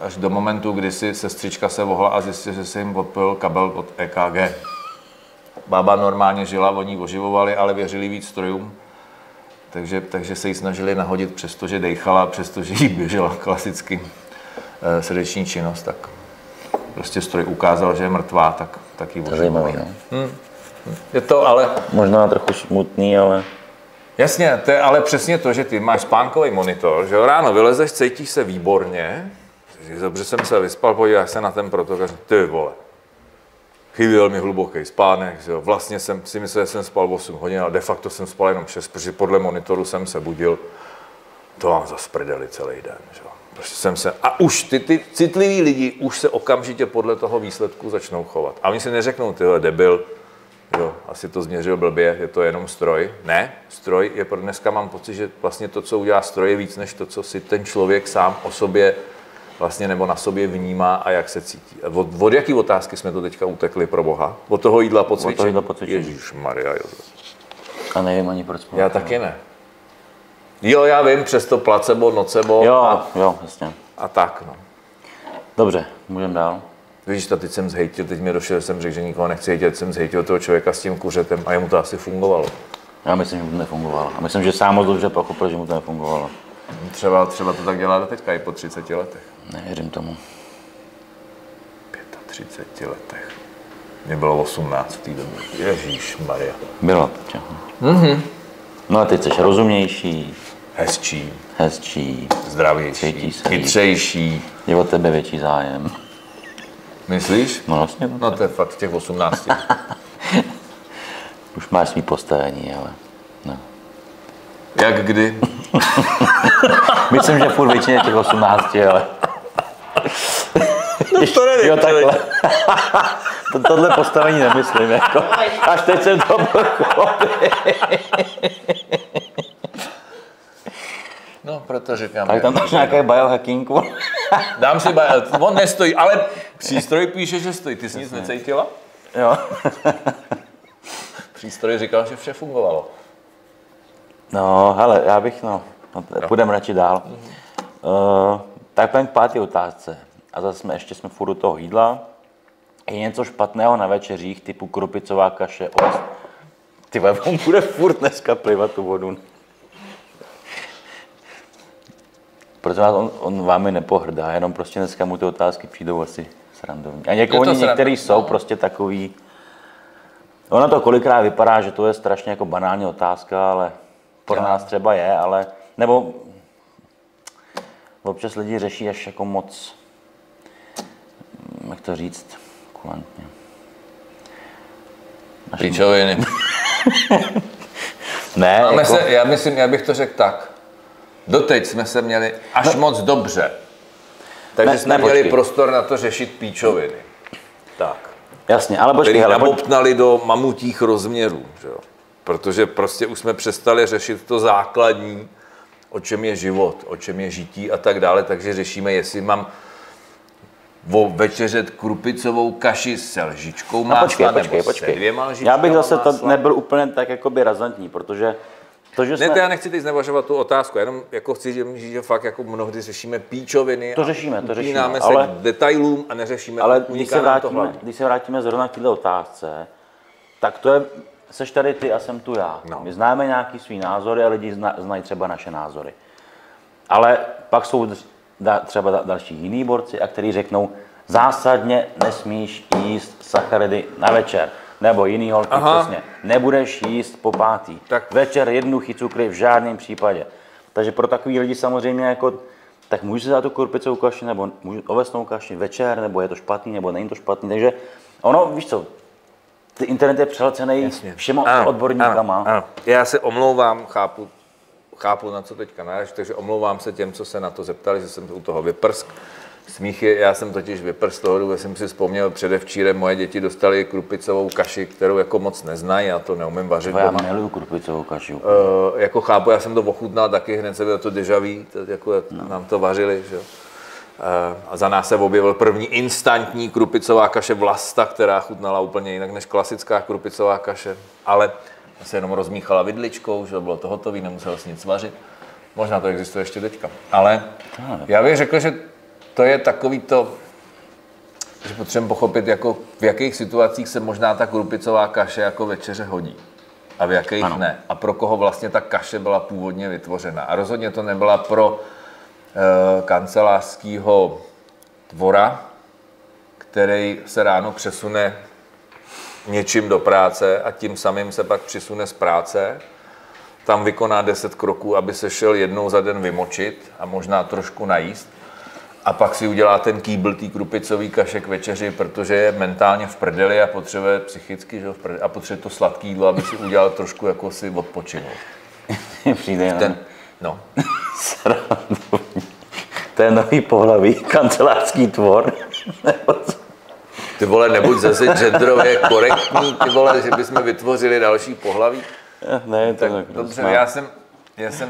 Až do momentu, kdy si sestřička se vohla a zjistila, že se jim odpojil kabel od EKG. Bába normálně žila, oni ji oživovali, ale věřili víc strojům, takže se jí snažili nahodit, přestože dejchala, přestože jí běžela klasicky srdeční činnost, tak prostě stroj ukázal, že je mrtvá, tak ji oživovali. Je to ale... Možná trochu smutný, ale... Jasně, to je ale přesně to, že ty máš spánkový monitor, že ráno vylezeš, cítíš se výborně, dobře jsem se vyspal, podíváš se na ten protok a říkáš, ty vole, chyběl mi hluboký spánek, že jo. Vlastně jsem si myslel, že jsem spal 8 hodin, ale de facto jsem spal jenom 6, protože podle monitoru jsem se budil. To mám zas prdeli celý den, že jo. Prostě jsem se, a už ty citliví lidi už se okamžitě podle toho výsledku začnou chovat. A oni si neřeknou, tyhle debil, jo, asi to změřil blbě, je to jenom stroj. Ne, stroj je pro dneska, mám pocit, že vlastně to, co udělá stroj, je víc než to, co si ten člověk sám o sobě vlastně nebo na sobě vnímá a jak se cítí. Od jaký otázky jsme to teďka utekli pro Boha? Od toho jídla po cvičení? Ježišmarja, Jozef. A nevím ani proč. Já taky ne. Jo, já vím, přesto placebo, nocebo. Jo, jo, jasně. A tak, no. Dobře, můžeme dál. Víš, teď jsem zhejtil, teď mi došel, jsem řekl, že nikoho nechci hejtit, teď jsem zhejtil toho člověka s tím kuřetem a jemu to asi fungovalo. Já myslím, že mu to nefungovalo. A myslím, že sám moc dobře pochopil, že mu to nefungovalo. Třeba to tak dělá teďka i po 30 letech. Nevěřím tomu. 35 letech. Mě bylo 18 v té době. Ježíšmarja. Bylo. Mhm. No a teď jsi rozumnější. Hezčí. Zdravější. Chytřejší. Je od tebe větší zájem. Myslíš? No vlastně. No to je fakt těch 18. Už máš svý postavení, ale no. Jak kdy? Myslím, že furt většině těch 18, ale... No to nevím, jo, takhle. Tohle postavení nemyslím, jako. Až teď jsem to pochopil. No, proto říkám... Tak tam máš nějaké biohacking. Dám si biohacking, on nestojí, ale přístroj píše, že stojí. Ty jsi nic necítila? Jo. Přístroj říkal, že vše fungovalo. No, hele, já bych, půjdeme radši dál. Tak půjdeme k páté otázce. A zase ještě jsme furt u toho jídla. Je něco špatného na večeřích, typu krupicová kaše, ost? Ty vole, on bude furt dneska plivat tu vodu. Protože on vámi nepohrdá, jenom prostě dneska mu ty otázky přijdou asi srandovní. A některý jsou prostě takový... Ono to kolikrát vypadá, že to je strašně jako banální otázka, ale pro nás třeba je, ale... Nebo občas lidi řeší až jako moc, jak to říct, kulantně. Pičoviny. Ne, jako... Já myslím, já bych to řekl tak. Doteď jsme se měli až moc dobře. Takže jsme měli prostor na to řešit píčoviny. Tak. Jasně, ale počkej, který nabobtnali do mamutích rozměrů, že jo? Protože prostě už jsme přestali řešit to základní, o čem je život, o čem je žití a tak dále, takže řešíme, jestli mám večeřet krupicovou kaši s lžičkou másla, nebo se dvěma lžičkama. Já bych zase to nebyl úplně tak jakoby razantní, protože to, že jsme... Ne, to já nechci teď znevažovat tu otázku, jenom jako chci říct, že fakt jako mnohdy řešíme píčoviny. To řešíme. Upínáme se ale... k detailům a neřešíme. Ale když se vrátíme zrovna k této otázce, tak to je, seš tady ty a jsem tu já. No. My známe nějaký svý názory a lidi znají třeba naše názory. Ale pak jsou třeba další jiní borci, a kteří řeknou, zásadně nesmíš jíst sacharidy na večer. Nebo jiný holky, přesně. Nebudeš jíst po pátý. Tak. Večer jednoduchý cukry v žádném případě. Takže pro takový lidi samozřejmě jako, tak můžu si dát tu krupicovou kaši, nebo ovesnou kaši večer, nebo je to špatný, nebo není to špatný. Takže ono, víš co, internet je přelcený všema odborníkama. Já se omlouvám, chápu, na co teďka náražíš, takže omlouvám se těm, co se na to zeptali, že jsem u toho vyprsk. Smích je, já jsem totiž vyprst toho důvodu, jsem si vzpomněl předevčírem, moje děti dostaly krupicovou kaši, kterou jako moc neznají, já to neumím vařit doma. Já miluju krupicovou kaši. Jako chápu, já jsem to ochutnal taky, hned se bylo to deja vu, jako nám to vařili, že? A za nás se objevil první instantní krupicová kaše Vlasta, která chutnala úplně jinak než klasická krupicová kaše, ale se jenom rozmíchala vidličkou, že bylo to hotové, nemuselo se nic vařit. Možná to existuje ještě teďka, ale já bych řekl, že to je takový to, že potřebujeme pochopit, jako v jakých situacích se možná ta krupicová kaše jako večeře hodí a v jakých ano. ne. A pro koho vlastně ta kaše byla původně vytvořena. A rozhodně to nebyla pro kancelářského tvora, který se ráno přesune něčím do práce a tím samým se pak přisune z práce. Tam vykoná 10 kroků, aby se šel jednou za den vymočit a možná trošku najíst. A pak si udělá ten kýbl tý krupicový kaše k večeři, protože je mentálně v prdeli a potřebuje psychicky, že, a potřebuje to sladký jídlo, aby si udělal trošku jako si odpočinul. Přijde ten, no. To je nový pohlaví, kancelářský tvor. Ty vole, nebuď zase genderově korektní, ty vole, že bychom vytvořili další pohlaví. Ne, to tak tak dobře, já jsem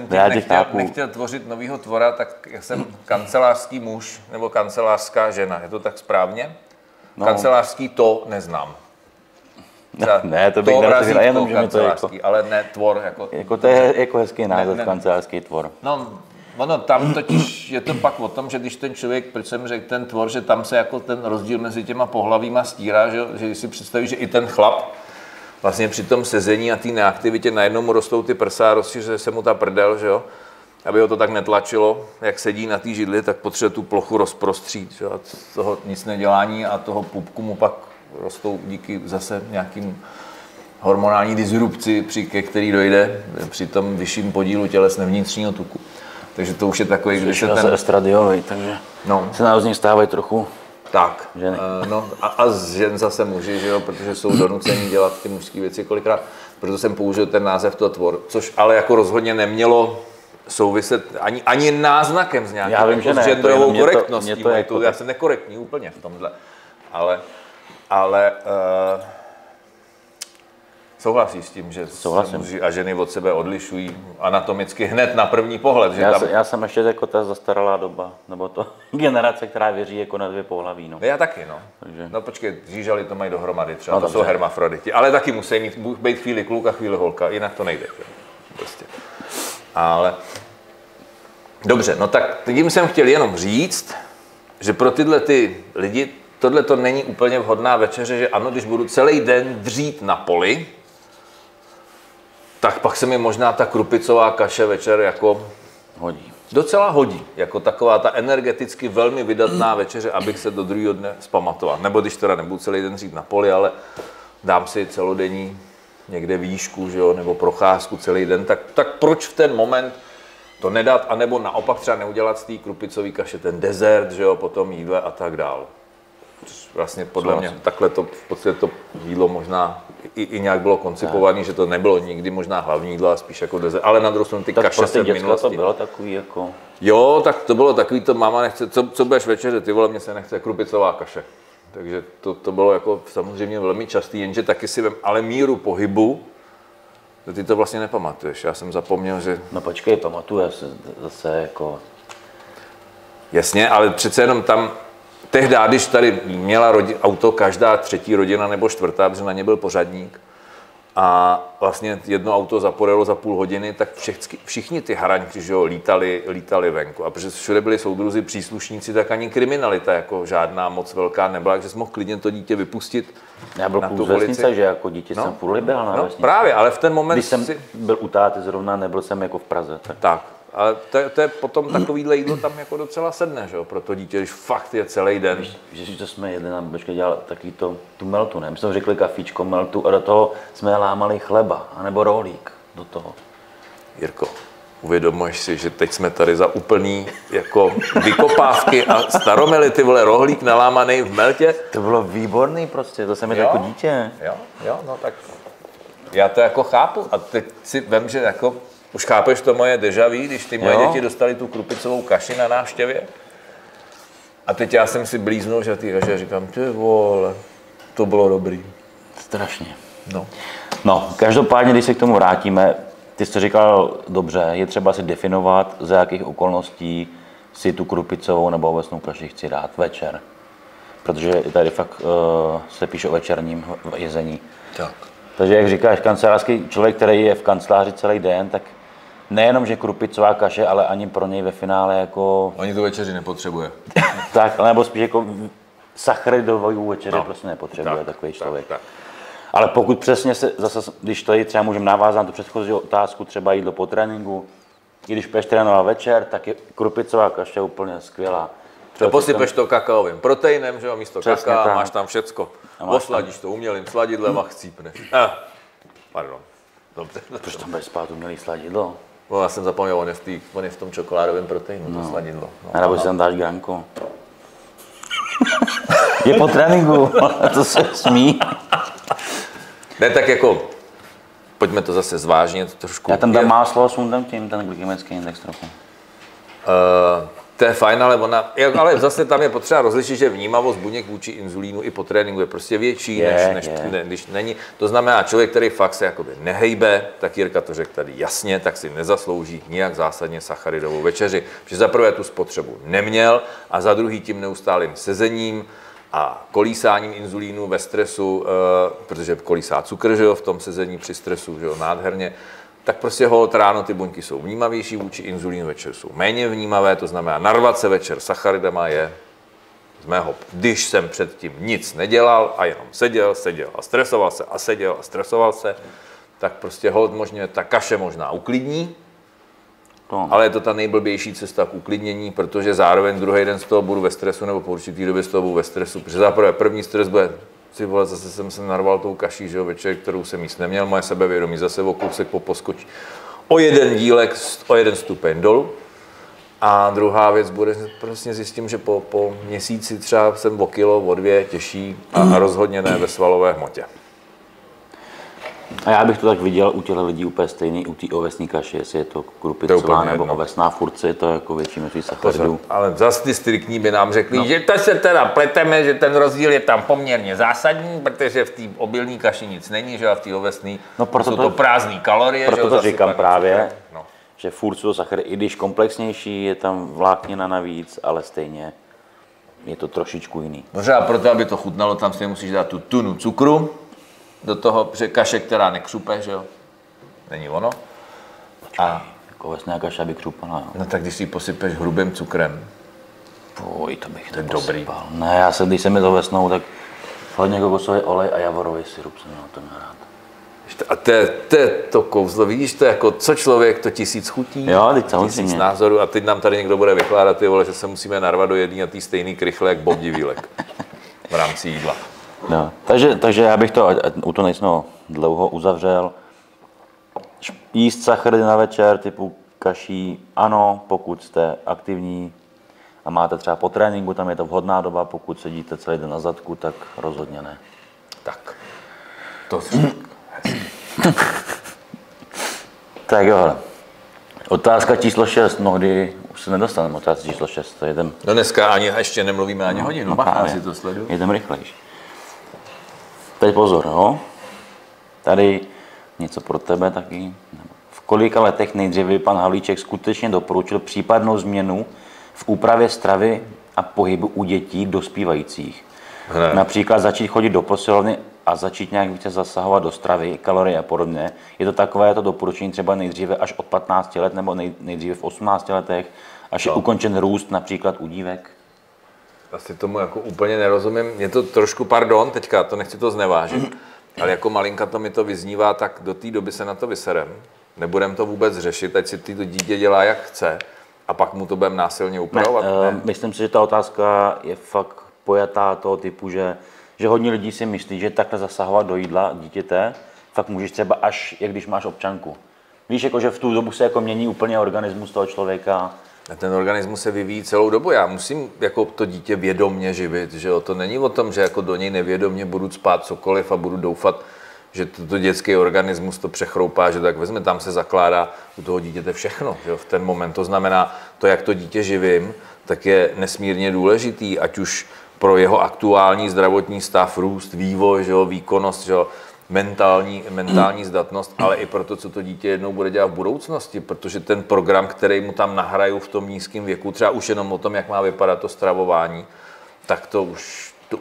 nechtěl tvořit novýho tvora, tak já jsem kancelářský muž nebo kancelářská žena. Je to tak správně? No. Kancelářský to neznám. Ne, to bych nevěděl, jenom, že mi to je jako... Ale ne tvor, jako... Jako to je jako hezký název, kancelářský tvor. No, ono tam totiž je to pak o tom, že když ten člověk, proč jsem řekl ten tvor, že tam se jako ten rozdíl mezi těma pohlavíma stírá, že si představíš, že i ten chlap, vlastně při tom sezení a té neaktivitě najednou mu rostou ty prsa a rozšiřuje se mu ta prdel, že jo? Aby ho to tak netlačilo, jak sedí na té židli, tak potřebuje tu plochu rozprostřít, že jo? A toho nic nedělání a toho pupku mu pak rostou díky zase nějakým hormonální disrupci, ke který dojde při tom vyšším podílu tělesné vnitřního tuku. Takže to už je takový, když se ten... estradiový, takže no. Se nás z nich stávají trochu... Tak, no, a z žen zase muži, že jo, protože jsou donuceni dělat ty mužské věci kolikrát, proto jsem použil ten název toho tvor, což ale jako rozhodně nemělo souviset ani náznakem s nějakou genderovou korektností, mě to je já jsem nekorektní úplně v tomhle, ale souhlasíš s tím, že se muži a ženy od sebe odlišují anatomicky hned na první pohled? Že já jsem ještě jako ta zastaralá doba, nebo to generace, která věří jako na dvě pohlaví. No. Já taky, no. Takže... No počkej, žížaly to mají dohromady třeba, no, to jsou hermafroditi, ale taky musí mít být chvíli kluk a chvíli holka, jinak to nejde. Prostě. Ale dobře, no tak tím jsem chtěl jenom říct, že pro tyhle ty lidi tohle to není úplně vhodná večeře, že ano, když budu celý den dřít na poli, tak pak se mi možná ta krupicová kaše večer jako hodí. Docela hodí, jako taková ta energeticky velmi vydatná večeře, abych se do druhého dne zpamatoval. Nebo když teda nebudu celý den dřít na poli, ale dám si celodenní někde výšku, že jo, nebo procházku celý den, tak proč v ten moment to nedat, anebo naopak třeba neudělat z té krupicové kaše ten dezert, že jo, potom jídle a tak dál. Vlastně podle mě takhle to v podstatě to jídlo možná i nějak bylo koncipované, že to nebylo nikdy možná hlavní jídlo, ale spíš jako dezert, ale na druhou stranu ty kaše se v minulosti. To bylo takový jako... Jo, tak to bylo takový to máma nechce, co budeš večeře, ty vole, mě se nechce krupicová kaše. Takže to bylo jako samozřejmě velmi častý, jenže taky si vem ale míru pohybu, ty to vlastně nepamatuješ. Já jsem zapomněl, že... No počkej, pamatuješ zase jako... Jasně, ale přece jenom tam... Tehdy, když tady měla auto každá třetí rodina nebo čtvrtá, protože na ně byl pořadník, a vlastně jedno auto zapodelo za půl hodiny, tak všichni ty haranti, že jo, lítali venku. A protože všude byli soudruzi, příslušníci, tak ani kriminalita jako žádná moc velká nebyla, takže jsem mohl klidně to dítě vypustit. Já byl kluk z vesnice, že jako dítě jsem furt libel na vesnici. Právě, ale v ten moment... Když jsem byl u táty zrovna, nebyl jsem jako v Praze. Tak. Ale to je potom takovýhle jídlo tam jako docela sedne, že jo, pro to dítě, když fakt je celý den. Víš, to jsme jedli na bočka, dělali taky tu meltu, ne? My jsme řekli kafíčko, meltu a do toho jsme lámali chleba, anebo rohlík do toho. Jirko, uvědomuješ si, že teď jsme tady za úplný jako vykopávky a staromily, ty vole, rohlík nalámaný v meltě? To bylo výborný prostě, to jsem jedl jako dítě. Jo, no tak já to jako chápu a teď si vem, že jako už chápeš to moje déjà vu, když ty moje děti dostali tu krupicovou kaši na návštěvě? A teď já jsem si blíznul, že ty kaši a říkám, ty vole, to bylo dobrý. Strašně. No, každopádně, když se k tomu vrátíme, ty jsi to říkal dobře, je třeba si definovat, za jakých okolností si tu krupicovou nebo ovesnou kaši chci dát večer. Protože tady fakt se píše o večerním jezení. Tak. Takže jak říkáš, kancelářský člověk, který je v kanceláři celý den, tak nejenom, že krupicová kaše, ale ani pro něj ve finále jako... Ani tu večeři nepotřebuje. Tak, nebo spíš jako sacharidovou večeři prostě nepotřebuje takový člověk. Tak. Ale pokud přesně se zase, když tady třeba můžeme navázat na tu předchozí otázku, třeba jídlo po tréninku, i když peš trénoval večer, tak je krupicová kaše úplně skvělá. To posypeš to kakaovým proteinem, že jo, místo kakaa, máš tam všecko. Osladíš to umělým sladidlem a chcípneš. Pardon. Dobře. Proč tam budeš spát umělý sladidlo? No, já jsem zapomněl, on je v tom čokoládovém proteinu, to sladidlo. Nebo si tam dáš granko. Je po tréninku, to se smí. Ne, tak jako, pojďme to zase zvážnit trošku. Já tam dám máslo, sundám tím ten glykemický index trochu. To je fajn, ale zase tam je potřeba rozlišit, že vnímavost buněk vůči inzulínu i po tréninku je prostě větší, než když není. To znamená, člověk, který fakt se jakoby nehejbe, tak Jirka to řekl tady jasně, tak si nezaslouží nijak zásadně sacharidovou večeři. Protože za prvé tu spotřebu neměl a za druhý tím neustálým sezením a kolísáním inzulínu ve stresu, protože kolísá cukr, že jo, v tom sezení při stresu, že jo, nádherně. Tak prostě holt ráno ty buňky jsou vnímavější vůči inzulínu, večer jsou méně vnímavé, to znamená narvat se večer sacharidama je z mého, když jsem předtím nic nedělal a jenom seděl a stresoval se a seděl a stresoval se, tak prostě holt možná ta kaše možná uklidní, ale je to ta nejblbější cesta k uklidnění, protože zároveň druhý den z toho budu ve stresu nebo po určitý době z toho budu ve stresu, protože zaprvé první stres bude si vole, zase jsem se narval tou kaší, že jo, večer, kterou jsem jíst neměl, moje sebevědomí zase o kousek poposkočí o jeden dílek, o jeden stupeň dolů. A druhá věc bude, prostě zjistím, že po měsíci třeba jsem o kilo, o dvě těžší a rozhodně ne ve svalové hmotě. A já bych to tak viděl u těch lidí úplně stejný, u té ovesní kaše, jestli je to krupicová nebo ovesná furci, to je jako větší množství sacharidů. Ale zase ty striktní by nám řekli, že to se teda pleteme, že ten rozdíl je tam poměrně zásadní, protože v té obilní kaši nic není, že a v té ovesné jsou to prázdné kalorie. Proto to říkám právě, že furt jsou sacharidy, i když komplexnější, je tam vláknina navíc, ale stejně je to trošičku jiný. Dobře, a proto, aby to chutnalo, tam si musíš dát tu tunu cukru. Do toho, protože kaše, která nekřupe, že jo? Není ono. A jako ovesná kaše by křupala, jo? No tak když si ji posypeš hrubým cukrem. Fuj, to bych to posypal. Dobrý. Ne, já když jsem je to ovesnou, tak hodně kokosový olej a javorový syrup jsem na to měl rád. A to je to kouzlo, vidíš to jako co člověk, to tisíc chutí, jo, tisíc názorů a teď nám tady někdo bude vykládat, ty vole, že se musíme narvat do jedné a té stejné krychle jak Bob Divílek v rámci jídla. No, takže já bych to, u toho nejsem dlouho, uzavřel. Jíst sacharidy na večer typu kaší, ano, pokud jste aktivní a máte třeba po tréninku, tam je to vhodná doba, pokud sedíte celý den na zadku, tak rozhodně ne. Tak, to si Tak jo, otázka číslo 6, mnohdy Už se nedostaneme od číslo 6, to jedem. No dneska ani ještě nemluvíme ani hodinu, no, bacha, si to sleduju. Jedem rychlejš. Teď pozor, jo. Tady něco pro tebe taky. V kolika letech nejdříve pan Havlíček skutečně doporučil případnou změnu v úpravě stravy a pohybu u dětí dospívajících? Ne. Například začít chodit do posilovny a začít nějak více zasahovat do stravy, kalorie a podobně. Je to takové to doporučení třeba nejdříve až od 15 let nebo nejdříve v 18 letech, až je ukončen růst například u dívek? Asi tomu jako úplně nerozumím. Je to trošku, pardon, teďka to nechci to znevážit, ale jako malinka to mi to vyznívá, tak do té doby se na to vyserem. Nebudem to vůbec řešit, ať si to dítě dělá jak chce a pak mu to budeme násilně upravovat. Ne? Myslím si, že ta otázka je fakt pojatá toho typu, že hodně lidí si myslí, že takhle zasahovat do jídla dítěte, tak můžeš třeba až, jak když máš občanku. Víš, jako, že v tu dobu se jako mění úplně organismus toho člověka. A ten organismus se vyvíjí celou dobu. Já musím jako to dítě vědomně živit. Že jo? To není o tom, že jako do něj nevědomně budu spát cokoliv a budu doufat, že to dětský organismus to přechroupá, že tak vezme, tam se zakládá u toho dítěte všechno, že jo? V ten moment. To znamená, to, jak to dítě živím, tak je nesmírně důležitý, ať už pro jeho aktuální zdravotní stav, růst, vývoj, že jo, výkonnost, že jo, mentální zdatnost, ale i pro to, co to dítě jednou bude dělat v budoucnosti, protože ten program, který mu tam nahraju v tom nízkém věku, třeba už jenom o tom, jak má vypadat to stravování, tak to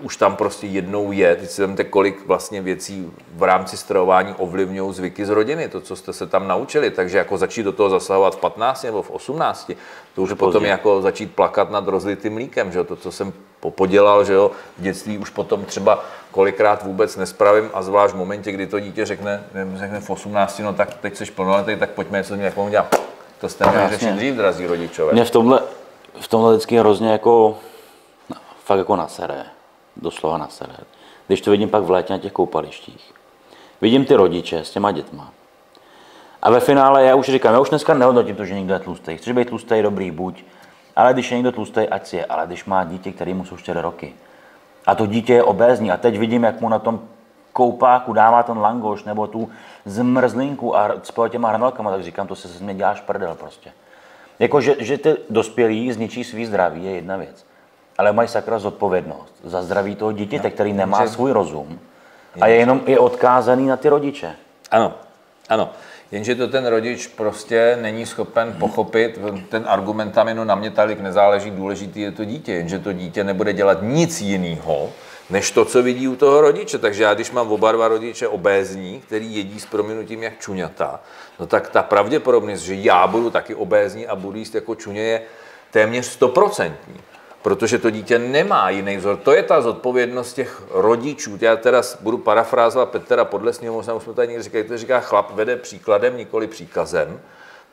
už tam prostě jednou je. Teď si vemte, kolik vlastně věcí v rámci stravování ovlivňují zvyky z rodiny, to, co jste se tam naučili. Takže jako začít do toho zasahovat v 15 nebo v 18, to už potom jako začít plakat nad rozlitým mlíkem, že jo? To, co jsem podělal, že jo, v dětství už potom třeba kolikrát vůbec nespravím a zvlášť v momentě, kdy to dítě řekne v 18, no tak teď jsi plnoletý, tak pojďme něco nějak dělat. To jste měli řešit dřív, drazí rodičové. Mě v tomhle vždycky hrozně jako, no, fakt jako naseré. Doslova na sebe. Když to vidím pak v létě na těch koupalištích. Vidím ty rodiče s těma dětma. A ve finále já už říkám, já už dneska nehodnotím to, že někdo je tlustej. Chceš být tlustej, dobrý, buď. Ale když je někdo tlustej, ať si je. Ale když má dítě, kterému jsou 4 roky. A to dítě je obézní. A teď vidím, jak mu na tom koupáku dává ten langoš nebo tu zmrzlinku a spojil těma hranolkama, tak říkám, to se z mě děláš prdel prostě. Jako, že ty dospělí zničí svý zdraví, je jedna věc. Ale mají sakra zodpovědnost za zdraví toho dítěte, který nemá svůj rozum a je jenom je odkázaný na ty rodiče. Ano, ano. Jenže to ten rodič prostě není schopen pochopit, ten argument tam jenom na mě tolik nezáleží, důležitý je to dítě, jenže to dítě nebude dělat nic jiného, než to, co vidí u toho rodiče. Takže já, když mám oba dva rodiče obézní, který jedí s prominutím jak čuňata, no tak ta pravděpodobnost, že já budu taky obézní a budu jíst jako čuně, je téměř 100%. Protože to dítě nemá jiný vzor. To je ta zodpovědnost těch rodičů. Já teda budu parafrázovat Petra Podlesného, možná už jsme tady někdy říkali, který říká, chlap vede příkladem, nikoli příkazem.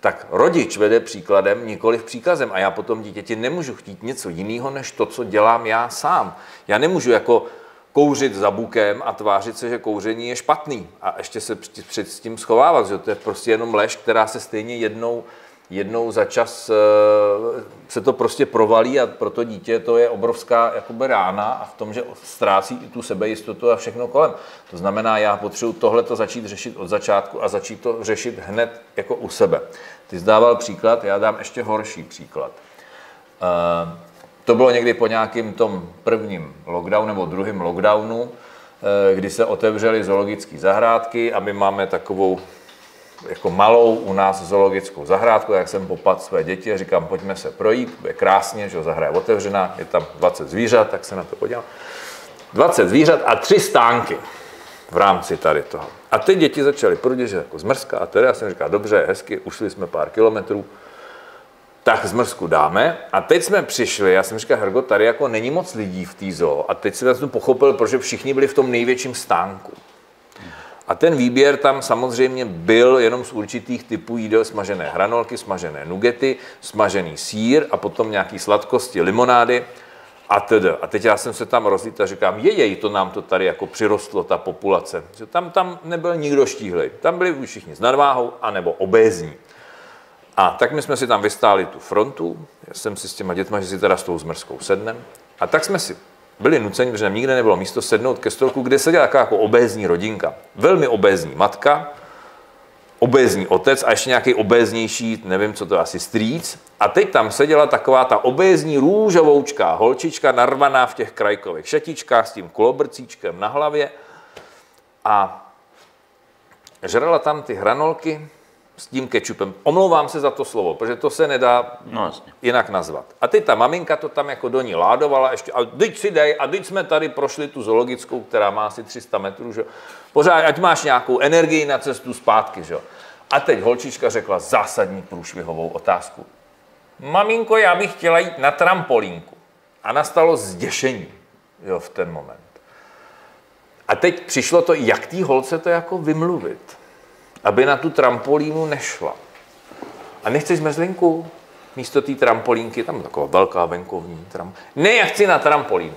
Tak rodič vede příkladem, nikoli příkazem. A já potom dítěti nemůžu chtít něco jiného, než to, co dělám já sám. Já nemůžu jako kouřit za bukem a tvářit se, že kouření je špatný. A ještě se před tím schovávat, že to je prostě jenom lež, která se stejně jednou za čas se to prostě provalí a pro to dítě to je obrovská jakoby rána a v tom, že ztrácí i tu sebejistotu a všechno kolem. To znamená, já potřebuji tohleto začít řešit od začátku a začít to řešit hned jako u sebe. Ty jsi dával příklad, já dám ještě horší příklad. To bylo někdy po nějakém tom prvním lockdownu nebo druhém lockdownu, kdy se otevřely zoologické zahrádky a my máme takovou jako malou u nás zoologickou zahrádku, jak jsem popadl své děti a říkám, pojďme se projít, je krásně, že zahra je otevřená, je tam 20 zvířat, tak se na to podívám. 20 zvířat a 3 stánky v rámci tady toho. A ty děti začaly pruděžit jako zmrzka a tady já jsem říkal, dobře, hezky, ušli jsme pár kilometrů, tak zmrzku dáme a teď jsme přišli, já jsem říkal, Hergo, tady jako není moc lidí v té zoo a teď jsem pochopil, protože všichni byli v tom největším stánku. A ten výběr tam samozřejmě byl jenom z určitých typů jídel, smažené hranolky, smažené nugety, smažený sýr a potom nějaký sladkosti, limonády a tedy. A teď já jsem se tam rozlítl a říkám, to nám to tady jako přirostlo, ta populace. Že tam nebyl nikdo štíhlej, tam byli už všichni s nadváhou anebo obézní. A tak my jsme si tam vystáli tu frontu, já jsem si s těma dětma, že si teda s tou zmrzkou sednem a tak jsme si byli nuceni, protože nikde nebylo místo sednout ke stolku, kde seděla taková jako obézní rodinka. Velmi obézní matka obézní otec a ještě nějaký obéznější, nevím, co to je, asi strýc. A teď tam seděla taková ta obézní růžovoučká holčička, narvaná v těch krajkových šatičkách s tím kulobrcíčkem na hlavě. A žrala tam ty hranolky s tím kečupem. Omlouvám se za to slovo, protože to se nedá jinak nazvat. A teď ta maminka to tam jako do ní ládovala ještě, a teď si dej, a teď jsme tady prošli tu zoologickou, která má asi 300 metrů, že? Pořád, ať máš nějakou energii na cestu zpátky, že? A teď holčička řekla zásadní průšvihovou otázku. Maminko, já bych chtěla jít na trampolínku. A nastalo zděšení, jo, v ten moment. A teď přišlo to, jak té holce to jako vymluvit, aby na tu trampolínu nešla. A nechceš mrzlinku? Místo té trampolínky, tam taková velká venkovní trampolínka. Ne, já chci na trampolínu.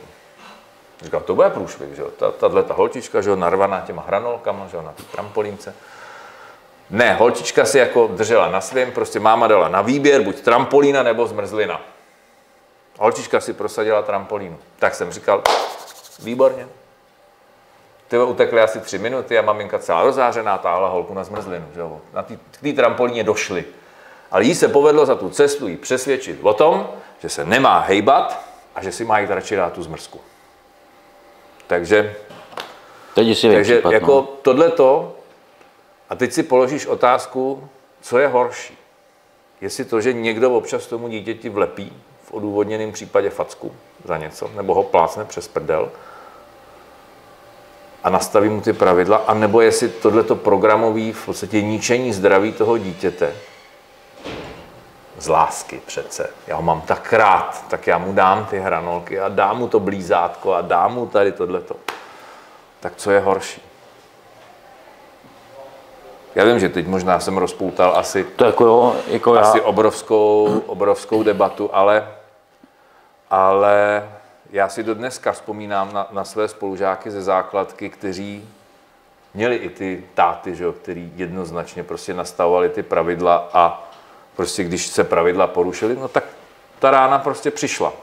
Říkal, to bude průšvih, že jo? Tato holčička, že jo, narvaná těma hranolkama, že jo, na té trampolínce. Ne, holčička si jako držela na svém, prostě máma dala na výběr, buď trampolína nebo zmrzlina. Holčička si prosadila trampolínu. Tak jsem říkal, výborně. Ty utekly asi 3 minuty a maminka celá rozářená táhla holku na zmrzlinu. Že jo? Na té trampolíně došly. Ale jí se povedlo za tu cestu jí přesvědčit o tom, že se nemá hejbat a že si má jít radši dát tu zmrzku. Takže, případ, jako no. Tohleto, a teď si položíš otázku, co je horší. Jestli to, že někdo občas tomu dítěti vlepí, v odůvodněném případě facku za něco, nebo ho plácne přes prdel, a nastaví mu ty pravidla, anebo jestli tohleto programové v podstatě ničení zdraví toho dítěte. Z lásky přece. Já ho mám tak rád, tak já mu dám ty hranolky a dám mu to blízátko a dám mu tady tohleto. Tak co je horší? Já vím, že teď možná jsem rozpoutal asi, to jako asi obrovskou debatu, ale já si do dneska vzpomínám na své spolužáky ze základky, kteří měli i ty táty, že, který jednoznačně prostě nastavovali ty pravidla a prostě když se pravidla porušily, no tak ta rána prostě přišla.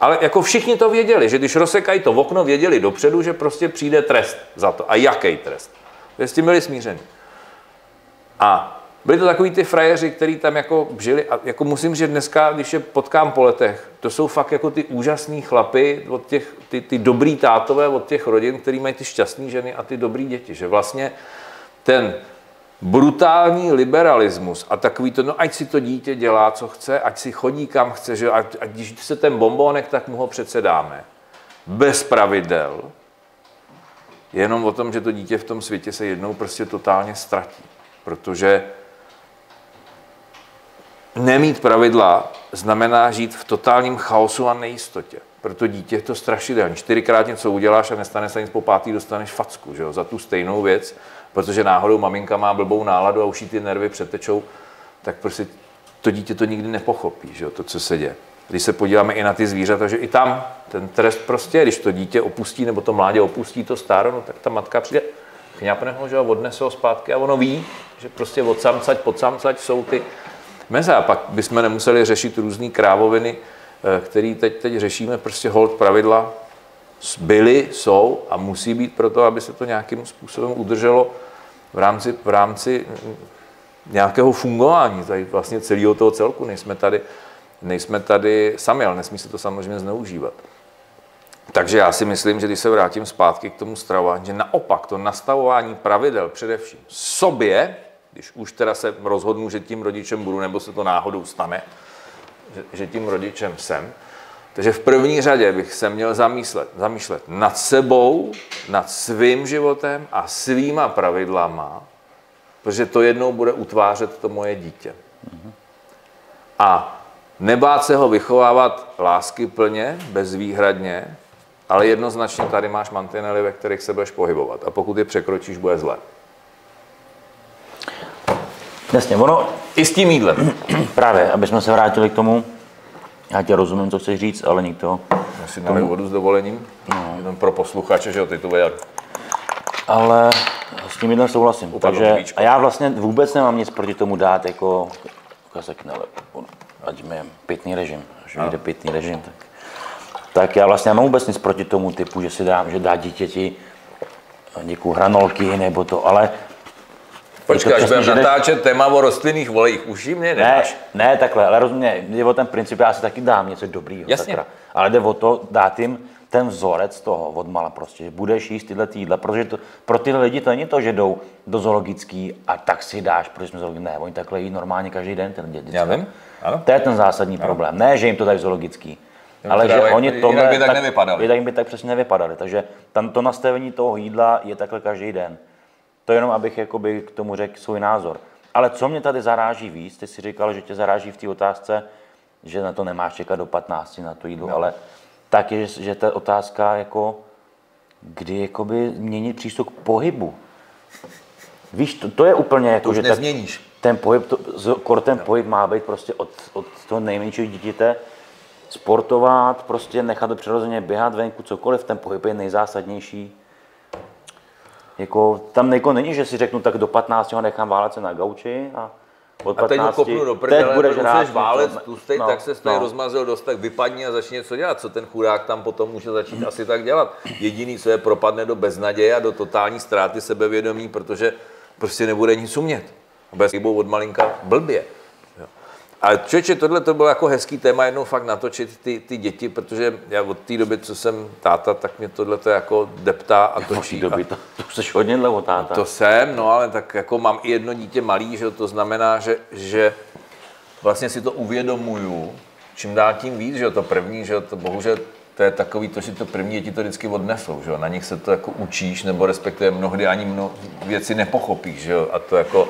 Ale jako všichni to věděli, že když rozsekají to v okno, věděli dopředu, že prostě přijde trest za to. A jaký trest? Že s tím byli smířeni. A byli to takový ty frajeři, kteří tam jako žili a jako musím říct dneska, když je potkám po letech, to jsou fakt jako ty úžasný chlapy, od těch, ty dobrý tátové od těch rodin, který mají ty šťastný ženy a ty dobrý děti, že vlastně ten brutální liberalismus a takový to, no ať si to dítě dělá, co chce, ať si chodí kam chce, že a když se ten bombónek, tak mu ho přece dáme. Bez pravidel, jenom o tom, že to dítě v tom světě se jednou prostě totálně ztratí, protože nemít pravidla znamená žít v totálním chaosu a nejistotě. Proto dítě je to strašidelné. 4krát něco uděláš a nestane se nic, po 5. dostaneš facku, že jo, za tu stejnou věc, protože náhodou maminka má blbou náladu a už jí ty nervy přetečou, tak prostě to dítě to nikdy nepochopí, že jo, to, co se děje. Když se podíváme i na ty zvířata, že i tam ten trest prostě, když to dítě opustí nebo to mládě opustí to stáro, no, tak ta matka přijde, chňapne ho, že jo, odnese ho zpátky a ono ví, že prostě od samcať, pod samcať jsou ty meze. A pak bychom nemuseli řešit různé krávoviny, které teď řešíme, prostě holt pravidla byly, jsou a musí být proto, aby se to nějakým způsobem udrželo v rámci nějakého fungování tady vlastně celého toho celku. Nejsme tady sami, ale nesmí se to samozřejmě zneužívat. Takže já si myslím, že když se vrátím zpátky k tomu stravování, že naopak to nastavování pravidel především sobě, když už teda se rozhodnu, že tím rodičem budu, nebo se to náhodou stane, že tím rodičem jsem, takže v první řadě bych se měl zamýšlet nad sebou, nad svým životem a svýma pravidlama, protože to jednou bude utvářet to moje dítě. A nebát se ho vychovávat láskyplně, bezvýhradně, ale jednoznačně tady máš mantinely, ve kterých se budeš pohybovat. A pokud je překročíš, bude zle. Jasně, ono i s tím jídlem. Právě, aby jsme se vrátili k tomu, já tě rozumím, co chceš říct, ale nikdo... Já si naliju vodu s dovolením, jenom pro posluchače, že jo, ty to věděl. Ale s tím jídlem souhlasím. Takže, a já vlastně vůbec nemám nic proti tomu dát jako ukazek nelep. Ať mi pitný režim, až mi jde pitný režim, tak já vlastně mám vůbec nic proti tomu typu, že dá dítěti děkuju hranolky nebo to, ale Počkej, až budeme natáčet téma o rostlinných volejích, už jim nedáš. Ne, takhle, ale rozuměj, jde o ten princip, já si taky dám něco dobrýho. Jasně. Sakra. Ale jde o to dát jim ten vzorec toho odmala prostě, že budeš jíst tyhle týdla, protože to, pro tyhle lidi to není to, že jdou do zoologický a tak si dáš, protože jsme zoologický, ne, oni takhle jí normálně každý den ten děti. Já vím, ano. To je ten zásadní problém, ne, že jim to dají zoologický. Ale že oni to by tak nevypadali. Jinak by tak přesně nevypadali. Takže tam to nastavení toho jídla je takhle každý den. To jenom, abych jakoby k tomu řekl svůj názor. Ale co mě tady zaráží víc, ty si říkal, že tě zaráží v té otázce, že na to nemáš čekat do 15 na to jídlo, no. Ale tak je, že ta otázka, jako, kdy jakoby měnit přístup k pohybu. Víš, to je úplně jako, to už že nezměníš. Ten pohyb, pohyb má být prostě od toho nejmenšího dítěte, sportovat, prostě nechat to přirozeně běhat venku, cokoliv, ten pohyb je nejzásadnější. Jako, tam není, že si řeknu, tak do 15 ho nechám válet se na gauči a od 15 teď ho kopnu do prdele, budeš válec tlustej, no, tak se tady rozmazil dost, tak vypadni a začne něco dělat. Co ten chudák tam potom může začít asi tak dělat? Jediný, co je, propadne do beznaděje a do totální ztráty sebevědomí, protože prostě nebude nic umět. Bez chybou od malinka blbě. A člověče, tohle to bylo jako hezký téma jednou fakt natočit ty děti, protože já od té doby, co jsem táta, tak mě tohle to jako deptá a točí. Doby, to jsi hodně dlouho táta. To jsem, no ale tak jako mám i jedno dítě malý, že to znamená, že vlastně si to uvědomuju, čím dál tím víc, že to první, že to bohužel to je takový to, že to první děti to vždycky odnesou, že na nich se to jako učíš, nebo respektive mnohdy ani věci nepochopíš, že a to jako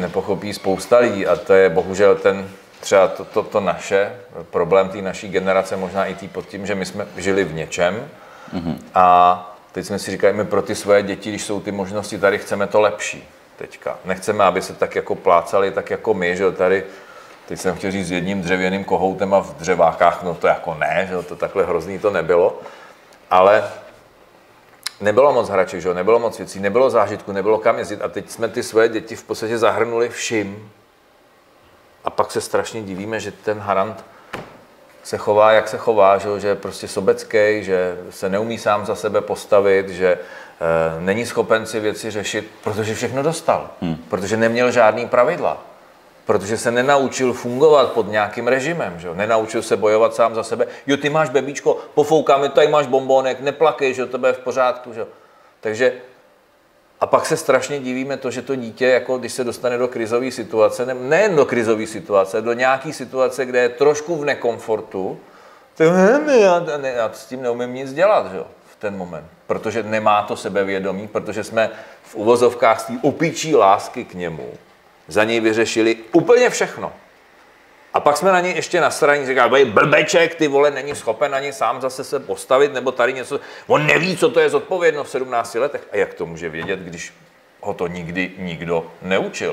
nepochopí spousta lidí a to je bohužel ten třeba to naše, problém té naší generace, možná i tý pod tím, že my jsme žili v něčem a teď jsme si říkali, my pro ty svoje děti, když jsou ty možnosti tady, chceme to lepší teďka. Nechceme, aby se tak jako plácali, tak jako my, že tady, teď jsem chtěl říct s jedním dřevěným kohoutem a v dřevákách, no to jako ne, že to takhle hrozný to nebylo, ale nebylo moc hraček, že? Nebylo moc věcí, nebylo zážitku, nebylo kam jezdit a teď jsme ty svoje děti v podstatě zahrnuli vším. A pak se strašně divíme, že ten harant se chová, jak se chová, že je prostě sobecký, že se neumí sám za sebe postavit, že není schopen si věci řešit, protože všechno dostal, protože neměl žádný pravidla. Protože se nenaučil fungovat pod nějakým režimem, že jo? Nenaučil se bojovat sám za sebe. Jo, ty máš bebíčko, pofoukáme, tady máš bombónek, neplakej, že to je v pořádku, že jo? Takže a pak se strašně divíme to, že to dítě, jako když se dostane do krizové situace, nejen do krizové situace, do nějaké situace, kde je trošku v nekomfortu, to já s tím neumím nic dělat, že jo? V ten moment. Protože nemá to sebevědomí, protože jsme v uvozovkách z té opičí lásky k němu za něj vyřešili úplně všechno. A pak jsme na něj ještě nasraní, říkali, blbeček, ty vole, není schopen ani sám zase se postavit, nebo tady něco, on neví, co to je zodpovědnost v 17 letech. A jak to může vědět, když ho to nikdy nikdo neučil?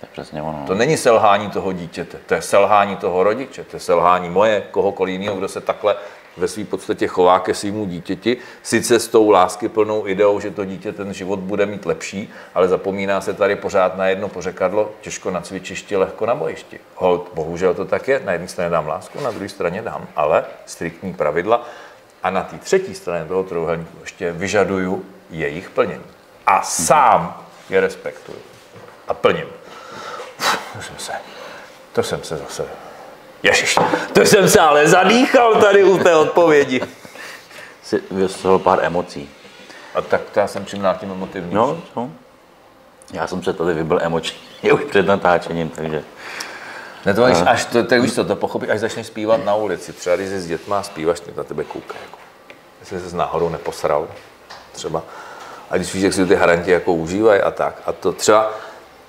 To je přesně ono. To není selhání toho dítěte, to je selhání toho rodiče, to je selhání moje, kohokoliv jiného, kdo se takhle ve své podstatě chová ke svému dítěti, sice s tou láskyplnou ideou, že to dítě ten život bude mít lepší, ale zapomíná se tady pořád na jedno pořekadlo, těžko na cvičišti, lehko na bojišti. Holt, bohužel to tak je, na jedné straně dám lásku, na druhé straně dám ale striktní pravidla a na té třetí straně toho trojúhelníku ještě vyžaduju jejich plnění. A sám je respektuju a plním. To jsem se zase... Ježiš, to jsem se ale zadýchal tady u té odpovědi. Jsi vyslal pár emocí. A tak to já jsem přimnal tím emotivní. No. Já jsem se tady vybil emočně už před natáčením, takže... Ne, to máš, až to víš co, to pochopíš, až začneš zpívat na ulici. Třeba když jsi s dětma a zpíváš, na tebe koukají. Jako. Jestli jsi náhodou neposral, třeba. A když víš, jak si ty haranti jako užívají a tak. A to třeba...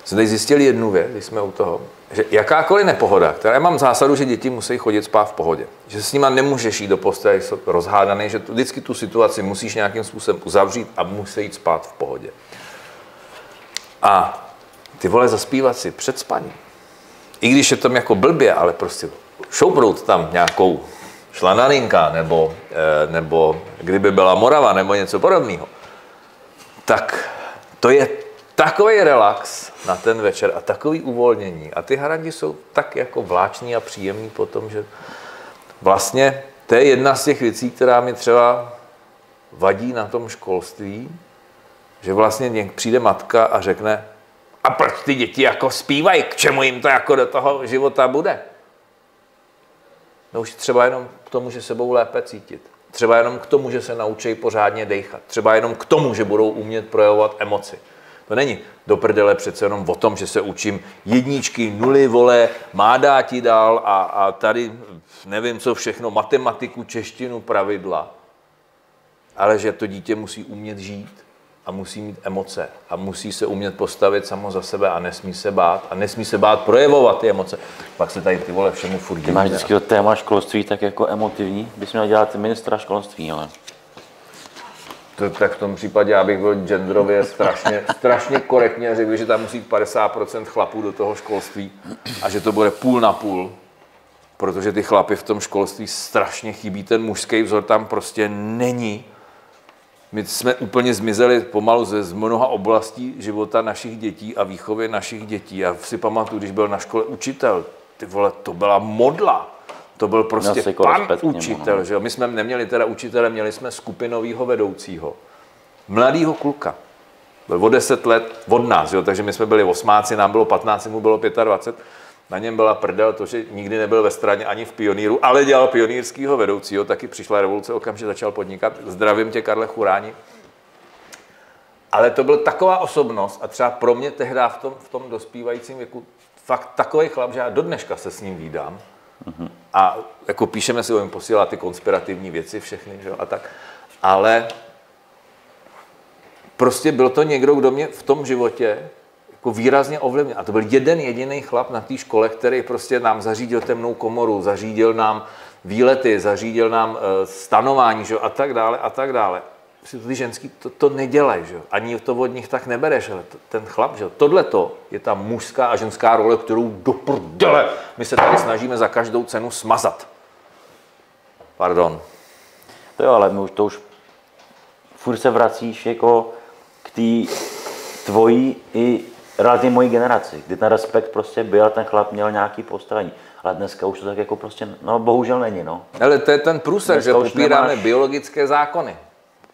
Jsme tady zjistili jednu věc, když jsme u toho, že jakákoliv nepohoda, která já mám zásadu, že děti musí chodit spát v pohodě, že s nima nemůžeš jít do postele, jsou rozhádaný, že vždycky tu situaci musíš nějakým způsobem uzavřít a musí jít spát v pohodě. A ty vole zaspívat si před spaním, i když je tam jako blbě, ale prostě šoubrout tam nějakou šlananinka nebo kdyby byla Morava nebo něco podobného, tak to je takový relax na ten večer a takový uvolnění. A ty haranti jsou tak jako vláční a příjemný potom, že vlastně to je jedna z těch věcí, která mi třeba vadí na tom školství, Že vlastně někdy přijde matka a řekne, a proč ty děti jako zpívají, k čemu jim to jako do toho života bude? No už třeba jenom k tomu, že se budou lépe cítit. Třeba jenom k tomu, že se naučí pořádně dejchat. Třeba jenom k tomu, že budou umět projevovat emoci. To není do prdele přece jenom o tom, že se učím jedničky, nuly, vole, mádá ti dál a tady nevím co všechno, matematiku, češtinu, pravidla. Ale že to dítě musí umět žít a musí mít emoce a musí se umět postavit samo za sebe a nesmí se bát projevovat ty emoce. Pak se tady ty vole všemu furt dělá. Máš vždycky to téma školství tak jako emotivní, bys měl dělat ministra školství, ale... To, tak v tom případě já bych byl genderově strašně korektně řekl, že tam musí 50% chlapů do toho školství a že to bude půl na půl, protože ty chlapy v tom školství strašně chybí, ten mužský vzor tam prostě není. My jsme úplně zmizeli pomalu z mnoha oblastí života našich dětí a výchovy našich dětí. Já si pamatuju, když byl na škole učitel, ty vole, to byla modla. To byl prostě pan učitel, že jo? My jsme neměli teda učitele, měli jsme skupinového vedoucího. Mladýho kluka. Byl o 10 let od nás, jo? Takže my jsme byli osmáci, nám bylo 15, mu bylo 25. Na něm byla prdel to, že nikdy nebyl ve straně ani v pioníru, ale dělal pionýrského vedoucího, taky přišla revoluce, okamžitě začal podnikat. Zdravím tě, Karle Churáni. Ale to byl taková osobnost a třeba pro mě tehdy v tom dospívajícím věku fakt takový chlap, že já do dneška se s ním vídám. A jako píšeme si, on posílá ty konspirativní věci všechny, že? A tak. Ale prostě byl to někdo, kdo mě v tom životě jako výrazně ovlivnil. A to byl jeden jediný chlap na té škole, který prostě nám zařídil temnou komoru, zařídil nám výlety, zařídil nám stanování, že? A tak dále, a tak dále. Ty ženský to nedělají, že? Ani to od nich tak nebereš, ale ten chlap, že? Tohleto je ta mužská a ženská role, kterou do prdele my se tady snažíme za každou cenu smazat. Pardon. To jo, ale to už furt se vracíš jako k té tvojí i relativně mojí generaci, kdy ten respekt prostě byl, ten chlap měl nějaký postavení. Ale dneska už to tak jako prostě, no bohužel není, no. Ale to je ten průser, že popíráme biologické zákony.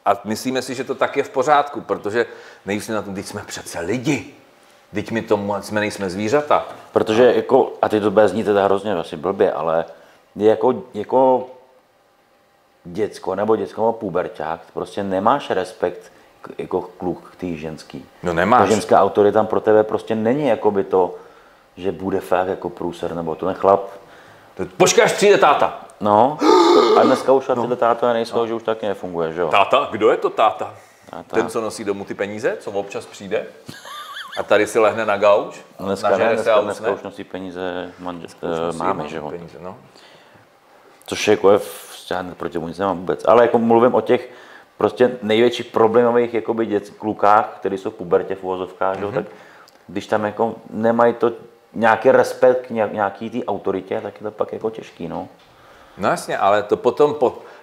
A myslíme si, že to tak je v pořádku, protože nejsme na tom, teď jsme přece lidi. Teď my tomu, jsme nejsme zvířata. Protože jako, a teď to bude znít teda hrozně asi blbě, ale jako děcko nebo puberťák, prostě nemáš respekt jako kluk k té ženský. No nemáš. Ta ženská autorita tam pro tebe prostě není jako by to, že bude fakt jako průser nebo to ten chlap. Počkáš, přijde táta. No, a dneska už a tyhle táta nejsou, že už taky nefunguje, že jo? Táta? Kdo je to táta? Ten, co nosí domů ty peníze, co občas přijde a tady si lehne na gauč? Dneska už nosí peníze mámy, že jo? No. Což je jako proti mu nic nemám vůbec, ale jako mluvím o těch prostě největších problémových klukách, který jsou v pubertě, v uvozovkách, že jo? Tak když tam jako nemají to nějaký respekt k nějaký té autoritě, tak je to pak jako těžký, no. No jasně, ale to potom,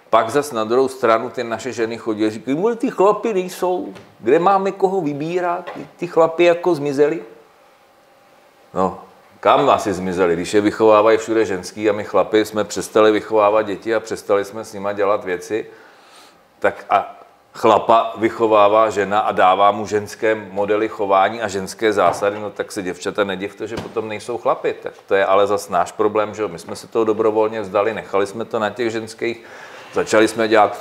pak zas na druhou stranu ty naše ženy chodí a říkají, ty chlapy nejsou, kde máme koho vybírat, ty chlapy jako zmizeli. No, kam asi zmizeli, když je vychovávají všude ženský a my chlapy jsme přestali vychovávat děti a přestali jsme s nima dělat věci, tak a chlapa vychovává žena a dává mu ženské modely chování a ženské zásady, no tak se děvčata nedivte, že potom nejsou chlapy. Tak to je ale zas náš problém, že my jsme se toho dobrovolně vzdali, nechali jsme to na těch ženských, začali jsme dělat,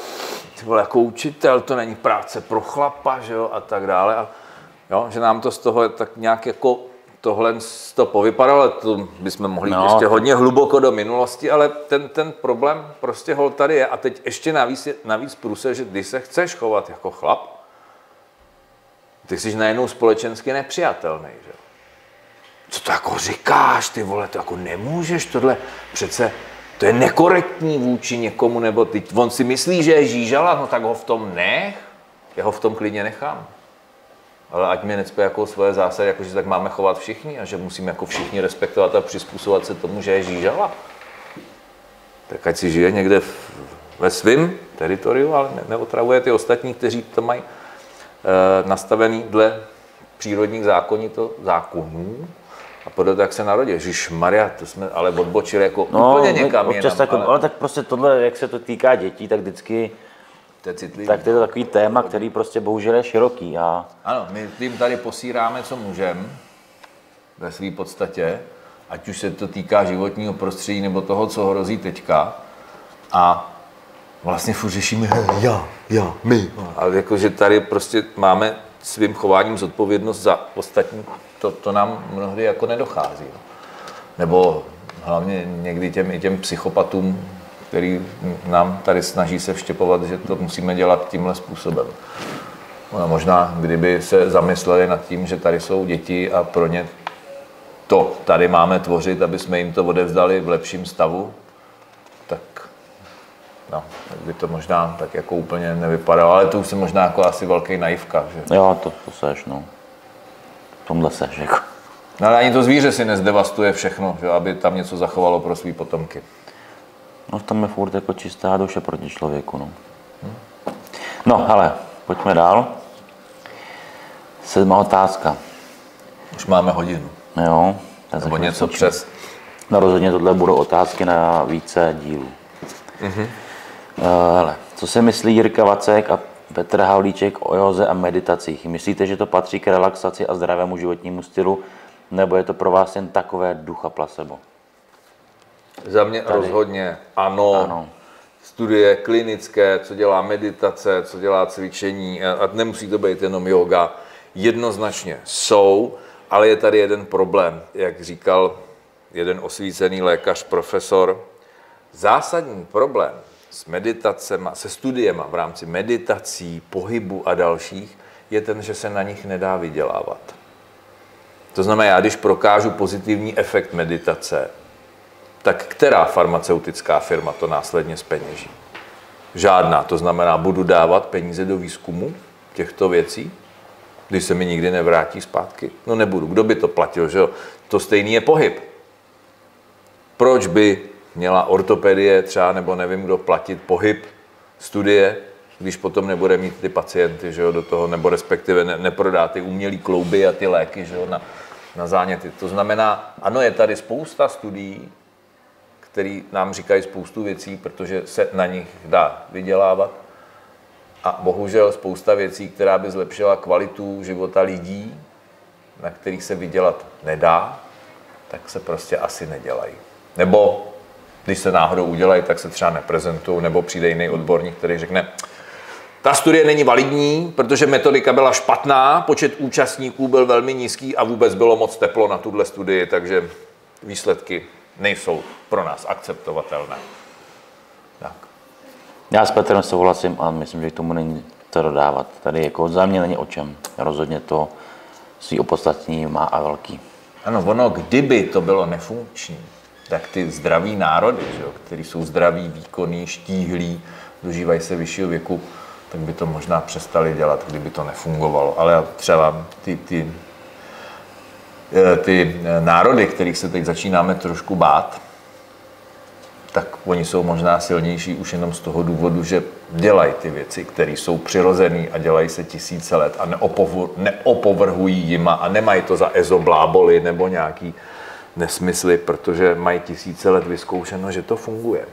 ty vole, jako učitel, to není práce pro chlapa, že jo, a tak dále. A jo, že nám to z toho tak nějak jako tohle to povypadalo, to bychom mohli ještě hodně hluboko do minulosti, ale ten problém prostě hol tady je. A teď ještě navíc průse, že když se chceš chovat jako chlap, ty jsi najednou společensky nepřijatelný, že? Co to jako říkáš, ty vole, to jako nemůžeš tohle, přece to je nekorektní vůči někomu, nebo ty, on si myslí, že je žížala, no tak ho v tom nech, já ho v tom klidně nechám. Ale ať mi necpe jako svoje zásady, jako že tak máme chovat všichni a že musíme jako všichni respektovat a přizpůsobovat se tomu, že je žížala. Tak ať si žije někde ve svém teritoriu, ale neotravuje ty ostatní, kteří to mají nastavený dle přírodních zákonů a podle toho, jak se narodí. Ježišmarja, to jsme ale odbočili jako úplně někam jinam. Ale tak prostě tohle, jak se to týká dětí, tak vždycky To je citlivý. Tak to je to takový téma, který prostě bohužel je široký. A... Ano, my tím tady posíráme, co můžeme, ve své podstatě, ať už se to týká životního prostředí nebo toho, co hrozí teďka. A vlastně furt řešíme my. Ale jakože tady prostě máme svým chováním zodpovědnost za ostatní, to nám mnohdy jako nedochází. Nebo hlavně někdy těm psychopatům, který nám tady snaží se vštěpovat, že to musíme dělat tímhle způsobem. No, možná, kdyby se zamysleli nad tím, že tady jsou děti a pro ně to tady máme tvořit, aby jsme jim to odevzdali v lepším stavu, tak by to možná tak jako úplně nevypadalo, ale to už jsem možná jako asi velký naivka, že? Jo, to seš, no. V tomhle seš, jako. No, ale ani to zvíře si nezdevastuje všechno, že? Aby tam něco zachovalo pro svý potomky. No, tam je furt jako čistá duše proti člověku, no. No, ale pojďme dál. 7. otázka. Už máme hodinu. Jo. Nebo něco přes. No, rozhodně tohle budou otázky na více dílů. Mhm. Hele, co si myslí Jirka Vacek a Petr Havlíček o józe a meditacích? Myslíte, že to patří k relaxaci a zdravému životnímu stylu, nebo je to pro vás jen takové ducha placebo? Za mě tady rozhodně ano. Studie klinické, co dělá meditace, co dělá cvičení, a nemusí to být jenom jóga, jednoznačně jsou, ale je tady jeden problém, jak říkal jeden osvícený lékař, profesor. Zásadní problém s meditacema, se studiema v rámci meditací, pohybu a dalších je ten, že se na nich nedá vydělávat. To znamená, já když prokážu pozitivní efekt meditace, tak která farmaceutická firma to následně zpeněží? Žádná. To znamená, budu dávat peníze do výzkumu těchto věcí, když se mi nikdy nevrátí zpátky? No nebudu. Kdo by to platil, že jo? To stejný je pohyb. Proč by měla ortopedie třeba, nebo nevím kdo, platit pohyb, studie, když potom nebude mít ty pacienty, že jo, do toho, nebo respektive neprodá ty umělý klouby a ty léky, že jo, na záněty. To znamená, ano, je tady spousta studií, které nám říkají spoustu věcí, protože se na nich dá vydělávat. A bohužel spousta věcí, která by zlepšila kvalitu života lidí, na kterých se vydělat nedá, tak se prostě asi nedělají. Nebo když se náhodou udělají, tak se třeba neprezentují, nebo přijde jiný odborník, který řekne, ta studie není validní, protože metodika byla špatná, počet účastníků byl velmi nízký a vůbec bylo moc teplo na tuhle studii, takže výsledky nejsou pro nás akceptovatelné. Tak. Já s Petrem souhlasím a myslím, že k tomu není co dodávat. Tady jako za mě není o čem. Rozhodně to svý opodstatnění má a velký. Ano, ono, kdyby to bylo nefunkční, tak ty zdraví národy, kteří jsou zdraví, výkonní, štíhlí, dožívají se vyššího věku, tak by to možná přestali dělat, kdyby to nefungovalo. Ale třeba ty národy, kterých se teď začínáme trošku bát, tak oni jsou možná silnější už jenom z toho důvodu, že dělají ty věci, které jsou přirozené a dělají se tisíce let a neopovrhují jima a nemají to za ezobláboli nebo nějaký nesmysly, protože mají tisíce let vyzkoušeno, že to funguje.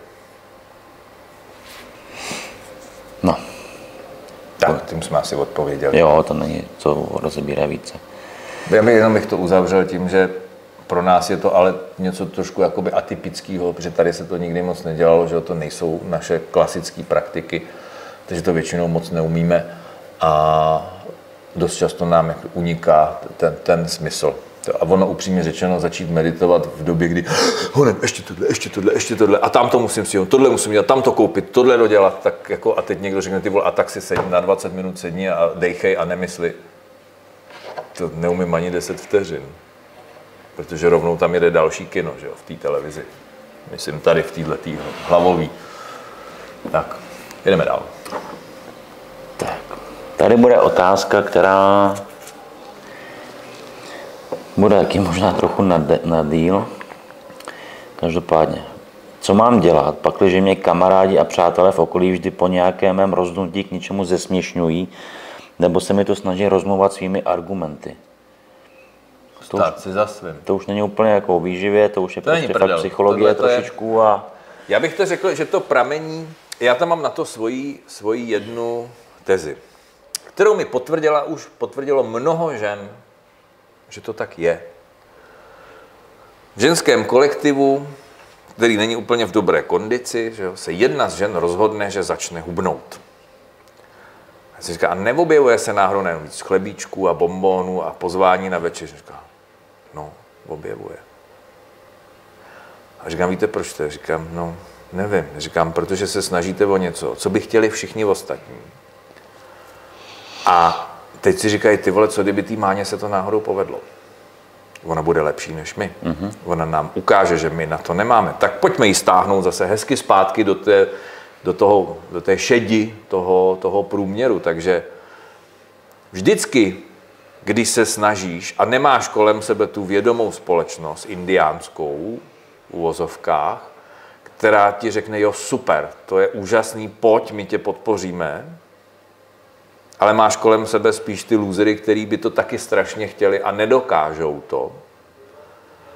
No. Tak, tím jsme asi odpověděli. Jo, to není, co rozebírá více. Já bych to uzavřel tím, že pro nás je to ale něco trošku jakoby atypického, protože tady se to nikdy moc nedělalo, že to nejsou naše klasické praktiky, takže to většinou moc neumíme a dost často nám uniká ten smysl. A ono upřímně řečeno začít meditovat v době, kdy honem, ještě tohle a tam to musím si dělat, tohle musím dělat, tam to koupit, tohle dodělat, tak jako a teď někdo řekne ty vole, a tak si sedni na 20 minut sedni a dejchej a nemysli. To neumím ani 10 vteřin, protože rovnou tam jede další kino, že jo, v té televizi. Myslím tady v této hlavový. Tak, jdeme dál. Tak, tady bude otázka, která bude taky možná trochu na díl. Každopádně, co mám dělat, pakliže mě kamarádi a přátelé v okolí vždy po nějakém mém rozhodnutí k něčemu zesměšňují, nebo se mi to snaží rozmlouvat svými argumenty? Stát si za svým. To už není úplně jako výživě, to už je to prostě fakt psychologie trošičku. Já bych to řekl, že to pramení já tam mám na to svoji jednu tezi, kterou mi potvrdilo mnoho žen, že to tak je. V ženském kolektivu, který není úplně v dobré kondici, že se jedna z žen rozhodne, že začne hubnout. A si říká, a neobjevuje se náhodou nejenom víc chlebíčků a bombónů a pozvání na večeři. Říká, no, objevuje. A říkám, víte proč to? Říkám, no, nevím. Říkám, protože se snažíte o něco, co by chtěli všichni ostatní. A teď si říkají, ty vole, co kdyby té máně se to náhodou povedlo. Ona bude lepší než my. Ona nám ukáže, že my na to nemáme. Tak pojďme ji stáhnout zase hezky zpátky do té šedi toho průměru. Takže vždycky, když se snažíš a nemáš kolem sebe tu vědomou společnost indiánskou, v uvozovkách, která ti řekne, jo, super, to je úžasný, pojď, my tě podpoříme, ale máš kolem sebe spíš ty lůzery, který by to taky strašně chtěli a nedokážou to,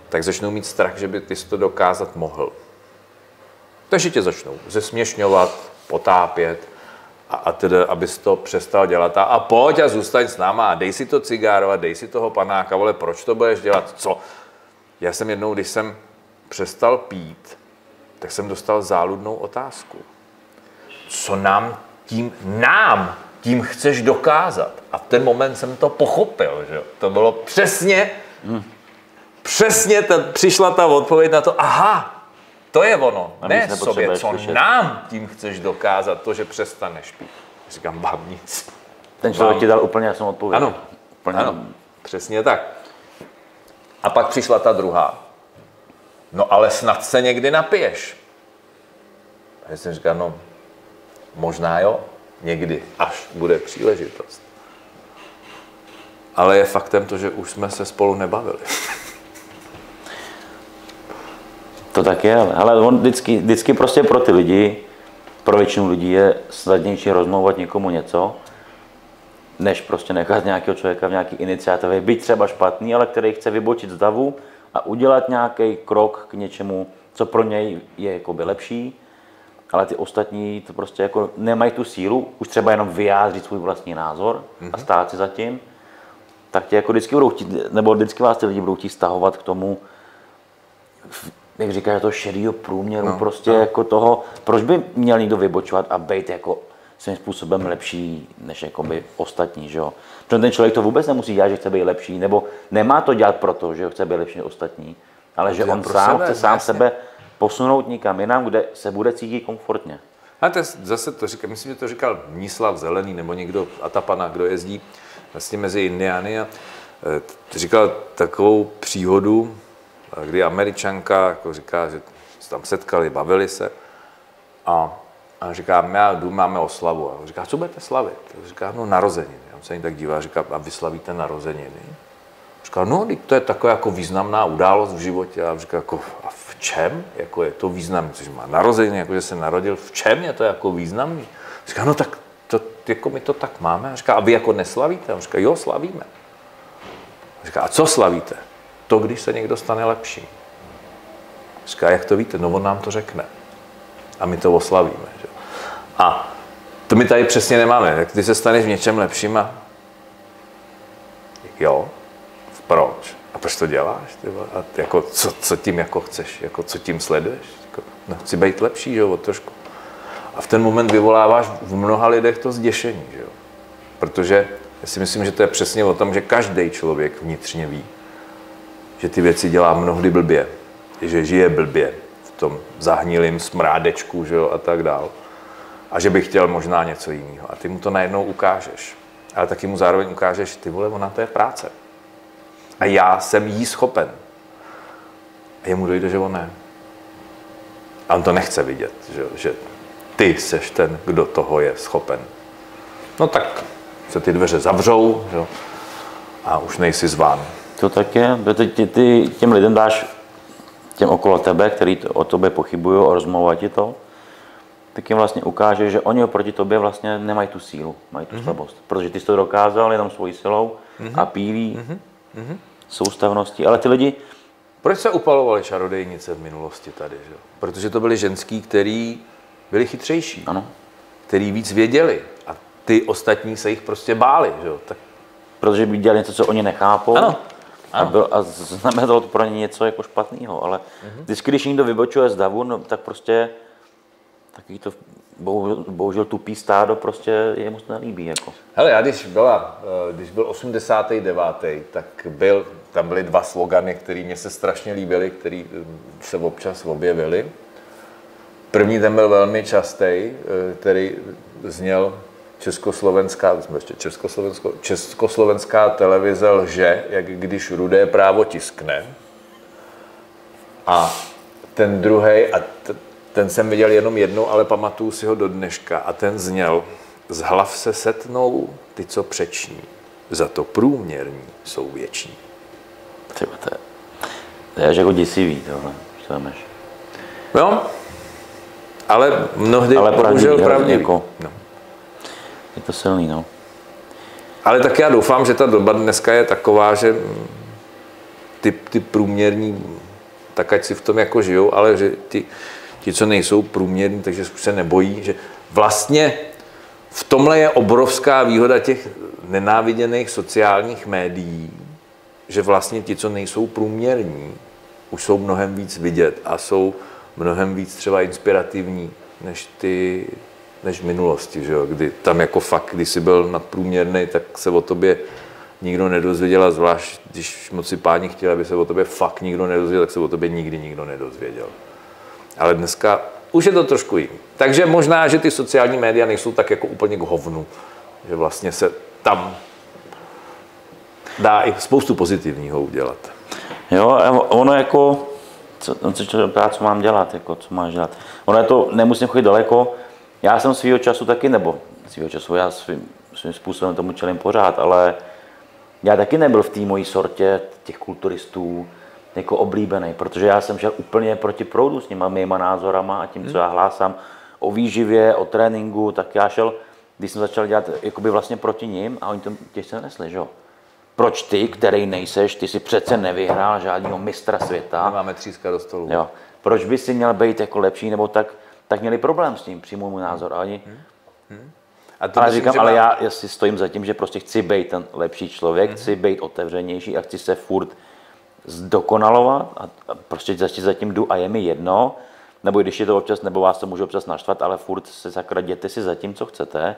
tak začnou mít strach, že by ty jsi to dokázat mohl. Takže tě začnou zesměšňovat, potápět a teda, abys to přestal dělat. A pojď a zůstaň s náma a dej si to cigáro a dej si toho panáka, vole, proč to budeš dělat, co? Já jsem jednou, když jsem přestal pít, tak jsem dostal záludnou otázku. Co nám tím chceš dokázat? A v ten moment jsem to pochopil, že to bylo přesně přišla ta odpověď na to, aha, to je ono, ne sobě, co nám tím chceš dokázat, to, že přestaneš pít. Říkám, bavnic. Ten člověk ti dal úplně jasnou odpověď. Ano, úplně. Ano, přesně tak. A pak přišla ta druhá. No ale snad se někdy napiješ. A já jsem říkal, no možná jo, někdy, až bude příležitost. Ale je faktem to, že už jsme se spolu nebavili. To tak je, ale on vždycky prostě pro ty lidi, pro většinu lidí je snadnější rozmlouvat někomu něco, než prostě nechat nějakého člověka v nějaký iniciativě, byť třeba špatný, ale který chce vybočit z davu a udělat nějaký krok k něčemu, co pro něj je jakoby lepší, ale ty ostatní to prostě jako nemají tu sílu, už třeba jenom vyjádřit svůj vlastní názor a stát si za tím, tak tě jako vždycky budou chtít, nebo vždycky vás ty lidi budou chtít stahovat k tomu, jak říkáš, toho šedýho průměru, prostě jako toho, proč by měl někdo vybočovat a být jako svým způsobem lepší než jakoby ostatní, že jo. Protože ten člověk to vůbec nemusí dělat, že chce být lepší, nebo nemá to dělat proto, že chce být lepší než ostatní, ale že on sám chce sám sebe posunout nikam jinam, kde se bude cítit komfortně. A to zase to říkal, myslím, že to říkal Nislav Zelený nebo někdo, Atapana, kdo jezdí vlastně mezi Indiány, a říkal takovou příhodu, kdy Američanka jako říká, že se tam setkali, bavili se a říká, já jdu, máme oslavu. A říká, co budete slavit? A říká, no narozeniny. A on se jim tak dívá a říká, a vy slavíte narozeniny? Říkal, no, to je taková jako významná událost v životě. A říkal, jako, a v čem jako je to významné? Což má narozeniny, jako že se narodil, v čem je to jako významný? Říkal, no tak to, jako my to tak máme. A říkal, a vy jako neslavíte? A říkal, jo, slavíme. A říkal, a co slavíte? To, když se někdo stane lepší. A říkal, jak to víte? No, on nám to řekne. A my to oslavíme. Že? A to my tady přesně nemáme. Jak ty se staneš v něčem lepším a... Jo. Proč? A proč to děláš? A jako, co tím jako chceš? Jako, co tím sleduješ? Jako, no, chci být lepší, že jo, trošku. A v ten moment vyvoláváš v mnoha lidech to zděšení, že jo. Protože já si myslím, že to je přesně o tom, že každý člověk vnitřně ví, že ty věci dělá mnohdy blbě, že žije blbě v tom zahnilém smrádečku, že jo, a tak dál. A že by chtěl možná něco jiného. A ty mu to najednou ukážeš. Ale taky mu zároveň ukážeš, ty vole, ona to je práce. A já jsem jí schopen. A jemu dojde, že on ne. A on to nechce vidět, že ty seš ten, kdo toho je schopen. No tak se ty dveře zavřou, že? A už nejsi zván. To tak je. Ty těm lidem dáš, těm okolo tebe, který o tobě pochybují a rozmluvají ti to, tak jim vlastně ukážeš, že oni oproti tobě vlastně nemají tu sílu, mají tu slabost. Protože ty jsi to dokázal jenom svojí silou a pílí. Soustavností, ale ty lidi... Proč se upalovaly čarodějnice v minulosti tady? Že? Protože to byly ženský, který byli chytřejší, ano, který víc věděli a ty ostatní se jich prostě báli, že jo? Tak... Protože by dělali něco, co oni nechápou, ano. Ano. A znamenalo to pro ně něco jako špatného, ale vždycky, když někdo vybočuje z davu, no, tak prostě taky to bohužel tupý stádo prostě jemu se nelíbí. Jako. Hele, já když byl 89., tak tam byly dva slogany, které mě se strašně líbily, které se občas objevily. První ten byl velmi častý, který zněl Československá televize lže, jak když Rudé právo tiskne. A ten druhý, a ten jsem viděl jenom jednou, ale pamatuju si ho do dneška, a ten zněl: z hlav se setnou ty, co přeční, za to průměrní jsou věční. Třeba to je až jako děsivý tohle, co tam máš. No, ale mnohdy bohužel pravdivý. Je to silný, no. Ale tak já doufám, že ta doba dneska je taková, že ty průměrní, tak ať si v tom jako žijou, ale že ti, co nejsou průměrní, takže se nebojí, že vlastně v tomhle je obrovská výhoda těch nenáviděných sociálních médií, že vlastně ti, co nejsou průměrní, už jsou mnohem víc vidět a jsou mnohem víc třeba inspirativní než v minulosti, že jo? Kdy tam jako fakt, když jsi byl nadprůměrný, tak se o tobě nikdo nedozvěděl, a zvlášť když moc si páni chtěli, aby se o tobě fakt nikdo nedozvěděl, tak se o tobě nikdy nikdo nedozvěděl. Ale dneska už je to trošku jiný. Takže možná, že ty sociální média nejsou tak jako úplně k hovnu, že vlastně se tam dá i spoustu pozitivního udělat. Jo, ono jako, co mám dělat, jako, co máš dělat. Ono je to, nemusím chodit daleko. Já jsem svýho času taky, nebo svýho času, já svým způsobem tomu čelím pořád, ale já taky nebyl v té mojí sortě těch kulturistů jako oblíbený, protože já jsem šel úplně proti proudu s nimi, mýma názorama a tím, co já hlásám o výživě, o tréninku, tak já šel, když jsem začal dělat jakoby vlastně proti nim, a oni to těžce nesli, že jo? Proč ty, který nejseš, ty si přece nevyhrál žádného mistra světa. Máme tříska do stolu. Jo. Proč by si měl být jako lepší, nebo tak měli problém s tím, přijmu můj názor. A to ale myslím, říkám, ale já si stojím za tím, že prostě chci být ten lepší člověk, chci být otevřenější a chci se furt zdokonalovat a prostě zatím jdu a je mi jedno, nebo když je to občas, nebo vás to můžu občas naštvat, ale furt se sakra děte si za tím, co chcete,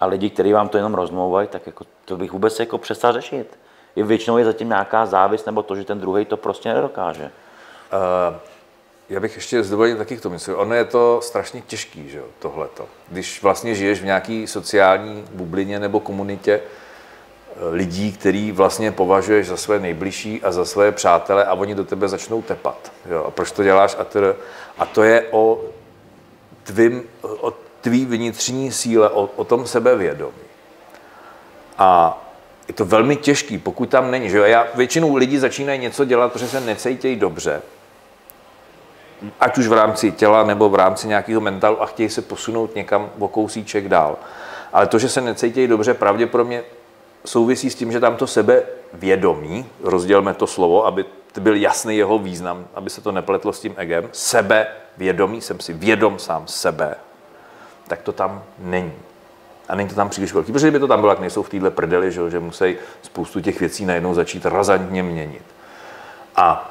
a lidi, kteří vám to jenom rozmlouvají, tak jako to bych vůbec jako přestal řešit. Většinou je zatím nějaká závist nebo to, že ten druhý to prostě nedokáže. Já bych ještě s dovolením taky k tomu myslel. Ono je to strašně těžký, že jo, tohleto. Když vlastně žiješ v nějaké sociální bublině nebo komunitě lidí, který vlastně považuješ za své nejbližší a za své přátele, a oni do tebe začnou tepat. Jo? A proč to děláš? A to je o tvý vnitřní síle, o tom sebevědomí. A je to velmi těžký, pokud tam není. Že jo? Já většinou lidí začínají něco dělat, protože se necítějí dobře, ať už v rámci těla nebo v rámci nějakého mentalu, a chtějí se posunout někam o kousíček dál. Ale to, že se necítějí dobře, pravděpodobně souvisí s tím, že tam to sebevědomí, rozdělme to slovo, aby byl jasný jeho význam, aby se to nepletlo s tím egem, sebevědomí, jsem si vědom sám sebe, tak to tam není. A není to tam příliš velký, protože by to tam bylo, jak nejsou v téhle prdeli, že musí spoustu těch věcí najednou začít razantně měnit. A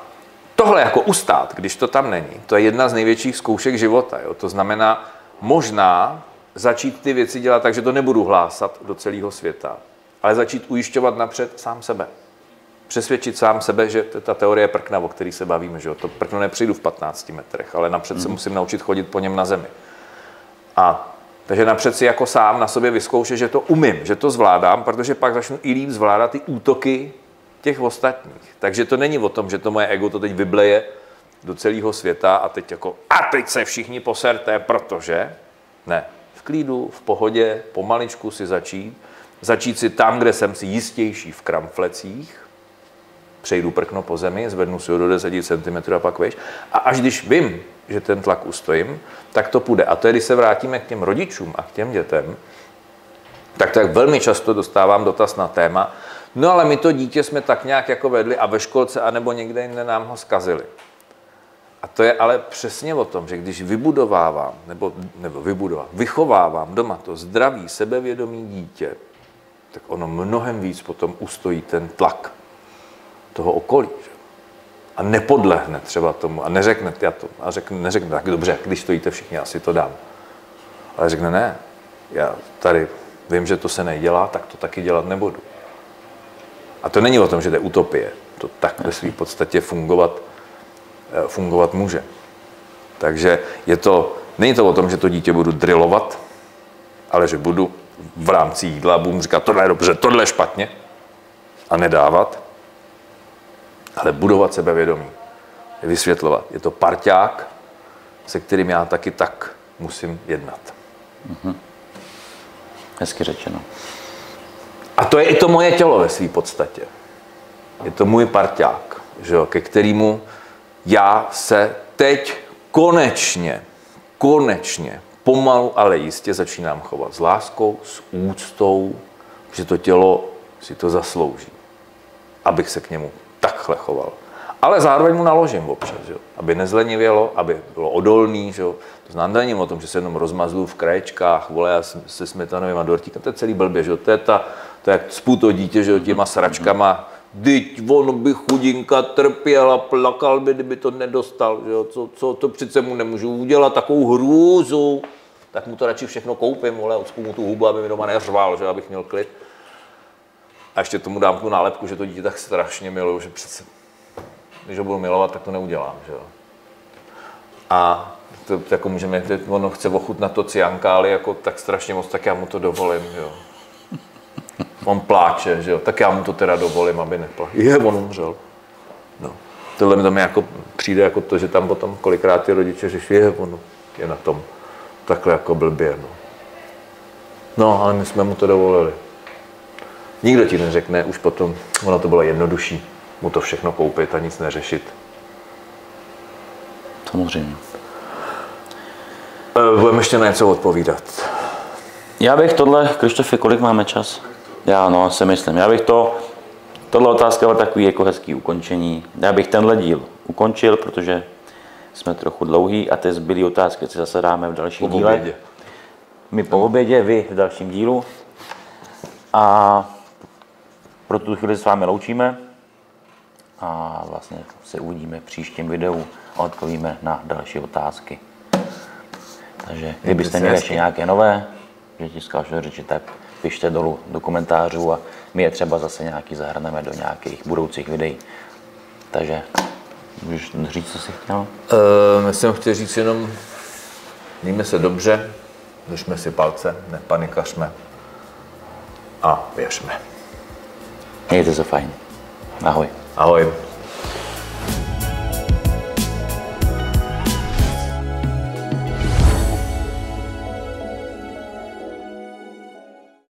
tohle jako ustát, když to tam není, to je jedna z největších zkoušek života. Jo? To znamená možná začít ty věci dělat tak, že to nebudu hlásat do celého světa, ale začít ujišťovat napřed sám sebe. Přesvědčit sám sebe, že ta teorie prkna, o který se bavíme, že jo? To prkno nepřijdu v 15 metrech, ale napřed se musím naučit chodit po něm na zemi. Takže napřed si jako sám na sobě vyzkoušet, že to umím, že to zvládám, protože pak začnu i líp zvládat ty útoky těch ostatních. Takže to není o tom, že to moje ego to teď vybleje do celého světa a teď jako a teď se všichni poserte, protože ne. V klidu, v pohodě, pomaličku si začít si tam, kde jsem si jistější, v kramflecích, přejdu prkno po zemi, zvednu si ho do 10 cm a pak vejš. A až když vím, že ten tlak ustojím, tak to půjde. A to je, když se vrátíme k těm rodičům a k těm dětem, tak velmi často dostávám dotaz na téma, no ale my to dítě jsme tak nějak jako vedli a ve školce anebo někde jinde nám ho zkazili. A to je ale přesně o tom, že když vybudovávám, vychovávám doma to zdraví, sebevědomí dítě, tak ono mnohem víc potom ustojí ten tlak toho okolí. Že? A nepodlehne třeba tomu a neřekne, neřekne tak dobře, když stojíte všichni, asi to dám. Ale řekne ne, já tady vím, že to se nedělá, tak to taky dělat nebudu. A to není o tom, že to je utopie. To tak ve své podstatě fungovat může. Takže je to, není to o tom, že to dítě budu drillovat, ale že budu v rámci jídla, budu říkat, tohle je dobře, tohle je špatně a nedávat, ale budovat sebevědomí, vysvětlovat. Je to parťák, se kterým já taky tak musím jednat. Mhm. Hezky řečeno. A to je i to moje tělo ve své podstatě. Je to můj parťák, že jo, ke kterému já se teď konečně, pomalu, ale jistě začínám chovat s láskou, s úctou, že to tělo si to zaslouží, abych se k němu takhle choval. Ale zároveň mu naložím občas, že? Aby nezlenivělo, aby bylo odolný. Že? To znám, není o tom, že se jenom rozmazlu v kraječkách, vole, se smetanovým a dortíkem, to je celý blbě, že? To je jak cpu to dítě, že? Těma sračkama. Dyť on by chudinka trpěl a plakal by, kdyby to nedostal, že jo? Co to přece mu nemůžu udělat, takovou hrůzu, tak mu to radši všechno koupím, vole, odspu mu tu hubu, aby mi doma neřval, že abych měl klid. A ještě tomu dám tu nálepku, že to dítě tak strašně miluju, že přece, když ho budu milovat, tak to neudělám, že jo? A to jako můžeme, ono chce ochutnat to ciankáli jako tak strašně moc, tak já mu to dovolím, že jo? On pláče, že jo, tak já mu to teda dovolím, aby neplačil. Je, on umřel. No. Tohle mi tam jako přijde jako to, že tam potom kolikrát ty rodiče řeší, je, on je na tom takhle jako blbě, no. No, ale my jsme mu to dovolili. Nikdo ti neřekne, už potom, ono to bylo jednodušší, mu to všechno koupit a nic neřešit. Samozřejmě. Budeme ještě na něco odpovídat. Já bych tohle, Kryštofe, kolik máme čas? Já no, si myslím. Já bych tohle otázka byla takový jako hezký ukončení. Já bych tenhle díl ukončil, protože jsme trochu dlouhý a ty zbylý otázky si zase dáme v dalším díle. My po obědě, vy v dalším dílu. A pro tu chvíli s vámi loučíme a vlastně se uvidíme v příštím videu a odpovíme na další otázky. Takže kdybyste měli ještě nějaké nové, že tiskáš řeči, tak pište dolů do komentářů a my je třeba zase nějaký zahrneme do nějakých budoucích videí. Takže můžeš říct, co jsi chtěl? Já jsem chtěl říct jenom, mějme se dobře, držme si palce, nepanikařme a věřme. Mějte se fajn. Ahoj. Ahoj.